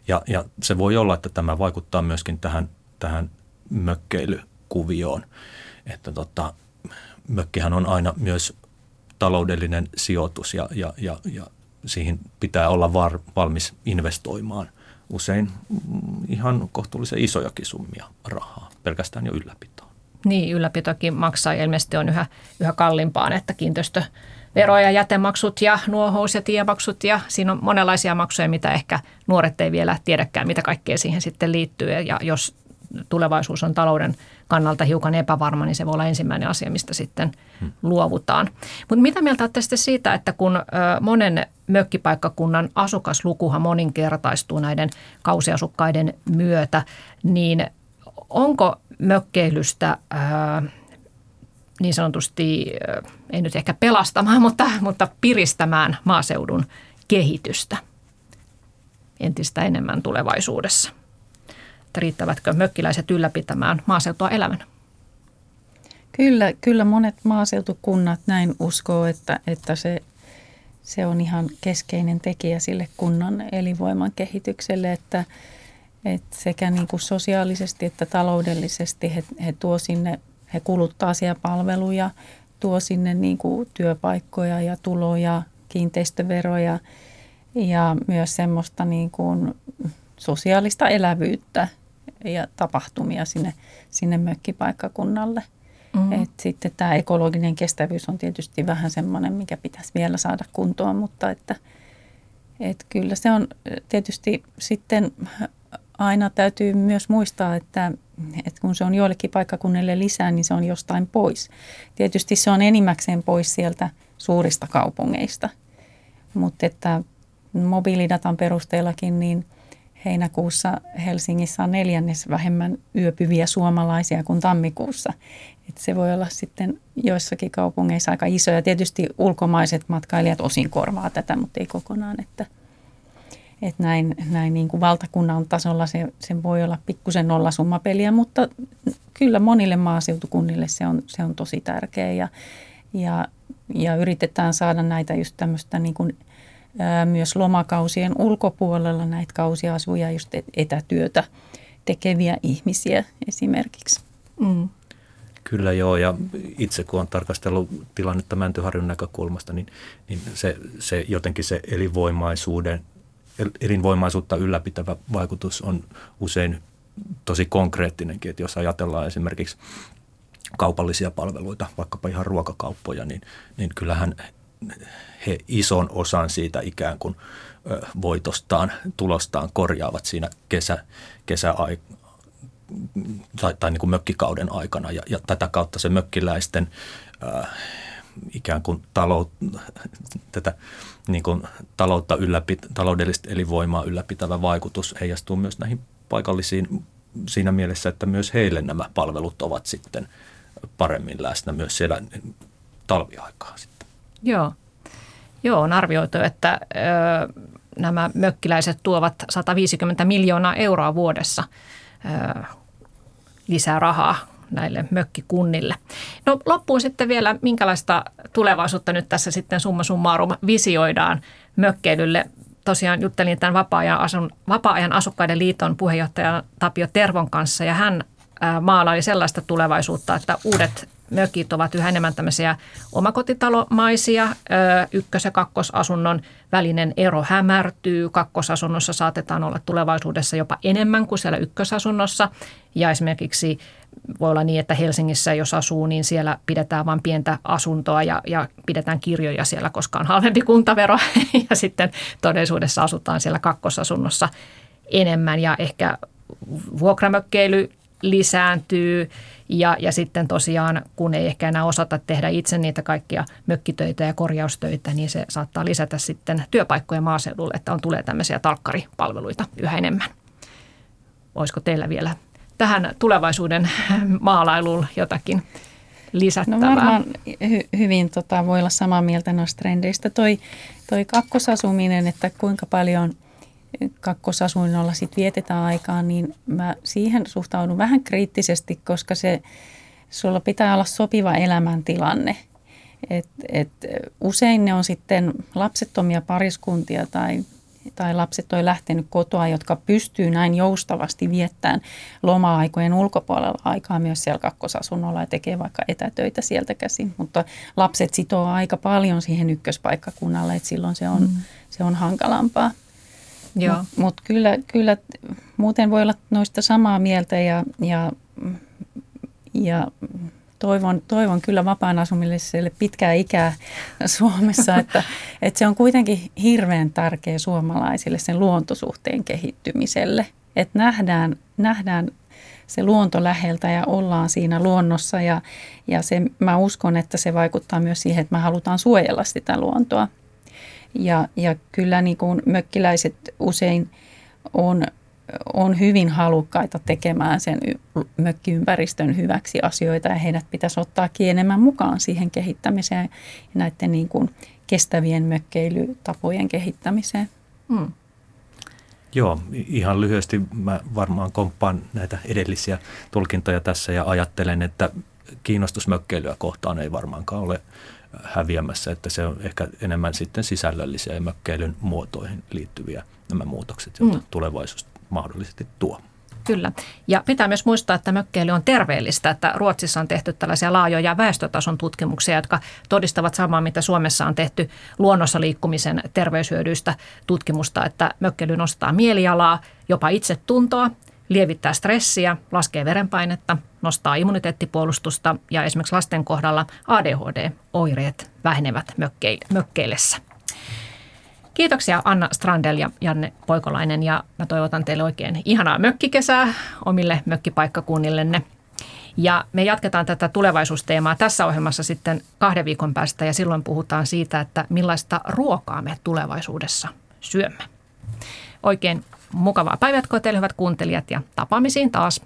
Ja se voi olla, että tämä vaikuttaa myöskin tähän mökkeilykuvioon. Että mökkihän on aina myös taloudellinen sijoitus ja siihen pitää olla valmis investoimaan usein ihan kohtuullisen isojakin summia rahaa pelkästään jo ylläpitoon. Niin, ylläpitokin maksaa ja ilmeisesti on yhä kalliimpaan, että kiinteistövero ja jätemaksut ja nuohous ja tiemaksut ja siinä on monenlaisia maksuja, mitä ehkä nuoret ei vielä tiedäkään, mitä kaikkea siihen sitten liittyy ja jos tulevaisuus on talouden kannalta hiukan epävarma, niin se voi olla ensimmäinen asia, mistä sitten luovutaan. Mutta mitä mieltä olette sitten siitä, että kun monen mökkipaikkakunnan asukaslukuhan moninkertaistuu näiden kausiasukkaiden myötä, niin onko mökkeilystä niin sanotusti, ei nyt ehkä pelastamaan, mutta piristämään maaseudun kehitystä entistä enemmän tulevaisuudessa? Riittävätkö mökkiläiset ylläpitämään maaseutua elämänä? Kyllä monet maaseutukunnat näin uskoo, että se on ihan keskeinen tekijä sille kunnan elinvoiman kehitykselle, että sekä niin kuin sosiaalisesti että taloudellisesti he kuluttaa siellä palveluja, tuo sinne niin kuin työpaikkoja ja tuloja, kiinteistöveroja ja myös semmoista niin kuin sosiaalista elävyyttä ja tapahtumia sinne mökkipaikkakunnalle. Mm-hmm. Et sitten tämä ekologinen kestävyys on tietysti vähän semmoinen, mikä pitäisi vielä saada kuntoon, mutta että kyllä se on tietysti sitten aina täytyy myös muistaa, että kun se on joillekin paikkakunnille lisää, niin se on jostain pois. Tietysti se on enimmäkseen pois sieltä suurista kaupungeista, mutta että mobiilidatan perusteellakin niin heinäkuussa Helsingissä on 4 vähemmän yöpyviä suomalaisia kuin tammikuussa. Et se voi olla sitten joissakin kaupungeissa aika iso. Ja tietysti ulkomaiset matkailijat osin korvaa tätä, mutta ei kokonaan. Että näin niin kuin valtakunnan tasolla se voi olla pikkusen nollasummapeliä, mutta kyllä monille maaseutukunnille se on tosi tärkeä. Ja yritetään saada näitä just tämmöistä niin kuin myös lomakausien ulkopuolella näitä kausiasujia, just etätyötä tekeviä ihmisiä esimerkiksi. Mm. Kyllä joo, ja itse kun olen tarkastellut tilannetta Mäntyharjun näkökulmasta, niin se jotenkin se elinvoimaisuutta ylläpitävä vaikutus on usein tosi konkreettinenkin, että jos ajatellaan esimerkiksi kaupallisia palveluita, vaikkapa ihan ruokakauppoja, niin kyllähän he ison osan siitä ikään kuin voitostaan, tulostaan korjaavat siinä tai niin kuin mökkikauden aikana. Ja tätä kautta se mökkiläisten ikään kuin taloudellista elinvoimaa ylläpitävä vaikutus heijastuu myös näihin paikallisiin siinä mielessä, että myös heille nämä palvelut ovat sitten paremmin läsnä myös siellä talviaikaa sitten. Joo, on arvioitu, että nämä mökkiläiset tuovat 150 miljoonaa euroa vuodessa lisää rahaa näille mökkikunnille. No loppuun sitten vielä, minkälaista tulevaisuutta nyt tässä sitten summa summarum visioidaan mökkeilylle. Tosiaan juttelin tämän Vapaa-ajan asukkaiden liiton puheenjohtajan Tapio Tervon kanssa ja hän maalaili sellaista tulevaisuutta, että uudet mökit ovat yhä enemmän tämmöisiä omakotitalomaisia. Ykkös- ja kakkosasunnon välinen ero hämärtyy. Kakkosasunnossa saatetaan olla tulevaisuudessa jopa enemmän kuin siellä ykkösasunnossa. Ja esimerkiksi voi olla niin, että Helsingissä jos asuu, niin siellä pidetään vain pientä asuntoa ja pidetään kirjoja siellä, koska on halvempi kuntavero. Ja sitten todellisuudessa asutaan siellä kakkosasunnossa enemmän ja ehkä vuokramökkeily lisääntyy ja sitten tosiaan, kun ei ehkä enää osata tehdä itse niitä kaikkia mökkitöitä ja korjaustöitä, niin se saattaa lisätä sitten työpaikkoja maaseudulle, että tulee tämmöisiä talkkaripalveluita yhä enemmän. Olisiko teillä vielä tähän tulevaisuuden maalailuun jotakin lisättävää? No varmaan hyvin voi olla samaa mieltä noista trendeistä. Toi kakkosasuminen, että kuinka paljon kakkosasunnolla sit vietetään aikaa, niin mä siihen suhtaudun vähän kriittisesti, koska sulla pitää olla sopiva elämäntilanne. Usein ne on sitten lapsettomia pariskuntia tai lapset on lähtenyt kotoa, jotka pystyy näin joustavasti viettämään loma-aikojen ulkopuolella aikaa myös siellä kakkosasunnolla ja tekee vaikka etätöitä sieltä käsin. Mutta lapset sitoo aika paljon siihen ykköspaikkakunnalle, että silloin se on hankalampaa. Mutta kyllä muuten voi olla noista samaa mieltä ja toivon kyllä vapaan asumiselle pitkää ikää Suomessa, että se on kuitenkin hirveän tärkeä suomalaisille sen luontosuhteen kehittymiselle. Että nähdään se luonto läheltä ja ollaan siinä luonnossa ja se, mä uskon, että se vaikuttaa myös siihen, että me halutaan suojella sitä luontoa. Ja kyllä niin kuin mökkiläiset usein on hyvin halukkaita tekemään sen mökkiympäristön hyväksi asioita ja heidät pitäisi ottaakin enemmän mukaan siihen kehittämiseen ja näiden niin kuin kestävien mökkeilytapojen kehittämiseen. Mm. Joo, ihan lyhyesti mä varmaan komppaan näitä edellisiä tulkintoja tässä ja ajattelen, että kiinnostus mökkeilyä kohtaan ei varmaankaan ole häviämässä, että se on ehkä enemmän sitten sisällöllisiä ja mökkeilyn muotoihin liittyviä nämä muutokset, joita tulevaisuus mahdollisesti tuo. Kyllä. Ja pitää myös muistaa, että mökkeily on terveellistä, että Ruotsissa on tehty tällaisia laajoja väestötason tutkimuksia, jotka todistavat samaa, mitä Suomessa on tehty luonnossa liikkumisen terveyshyödyistä tutkimusta, että mökkeily nostaa mielialaa, jopa itsetuntoa, lievittää stressiä, laskee verenpainetta, nostaa immuniteettipuolustusta ja esimerkiksi lasten kohdalla ADHD-oireet vähenevät mökkeillessä. Kiitoksia Anna Strandell ja Janne Poikolainen ja mä toivotan teille oikein ihanaa mökkikesää omille mökkipaikkakunnillenne. Ja me jatketaan tätä tulevaisuusteemaa tässä ohjelmassa sitten 2 viikon päästä ja silloin puhutaan siitä, että millaista ruokaa me tulevaisuudessa syömme. Oikein mukavaa päivää teille hyvät kuuntelijat ja tapaamisiin taas.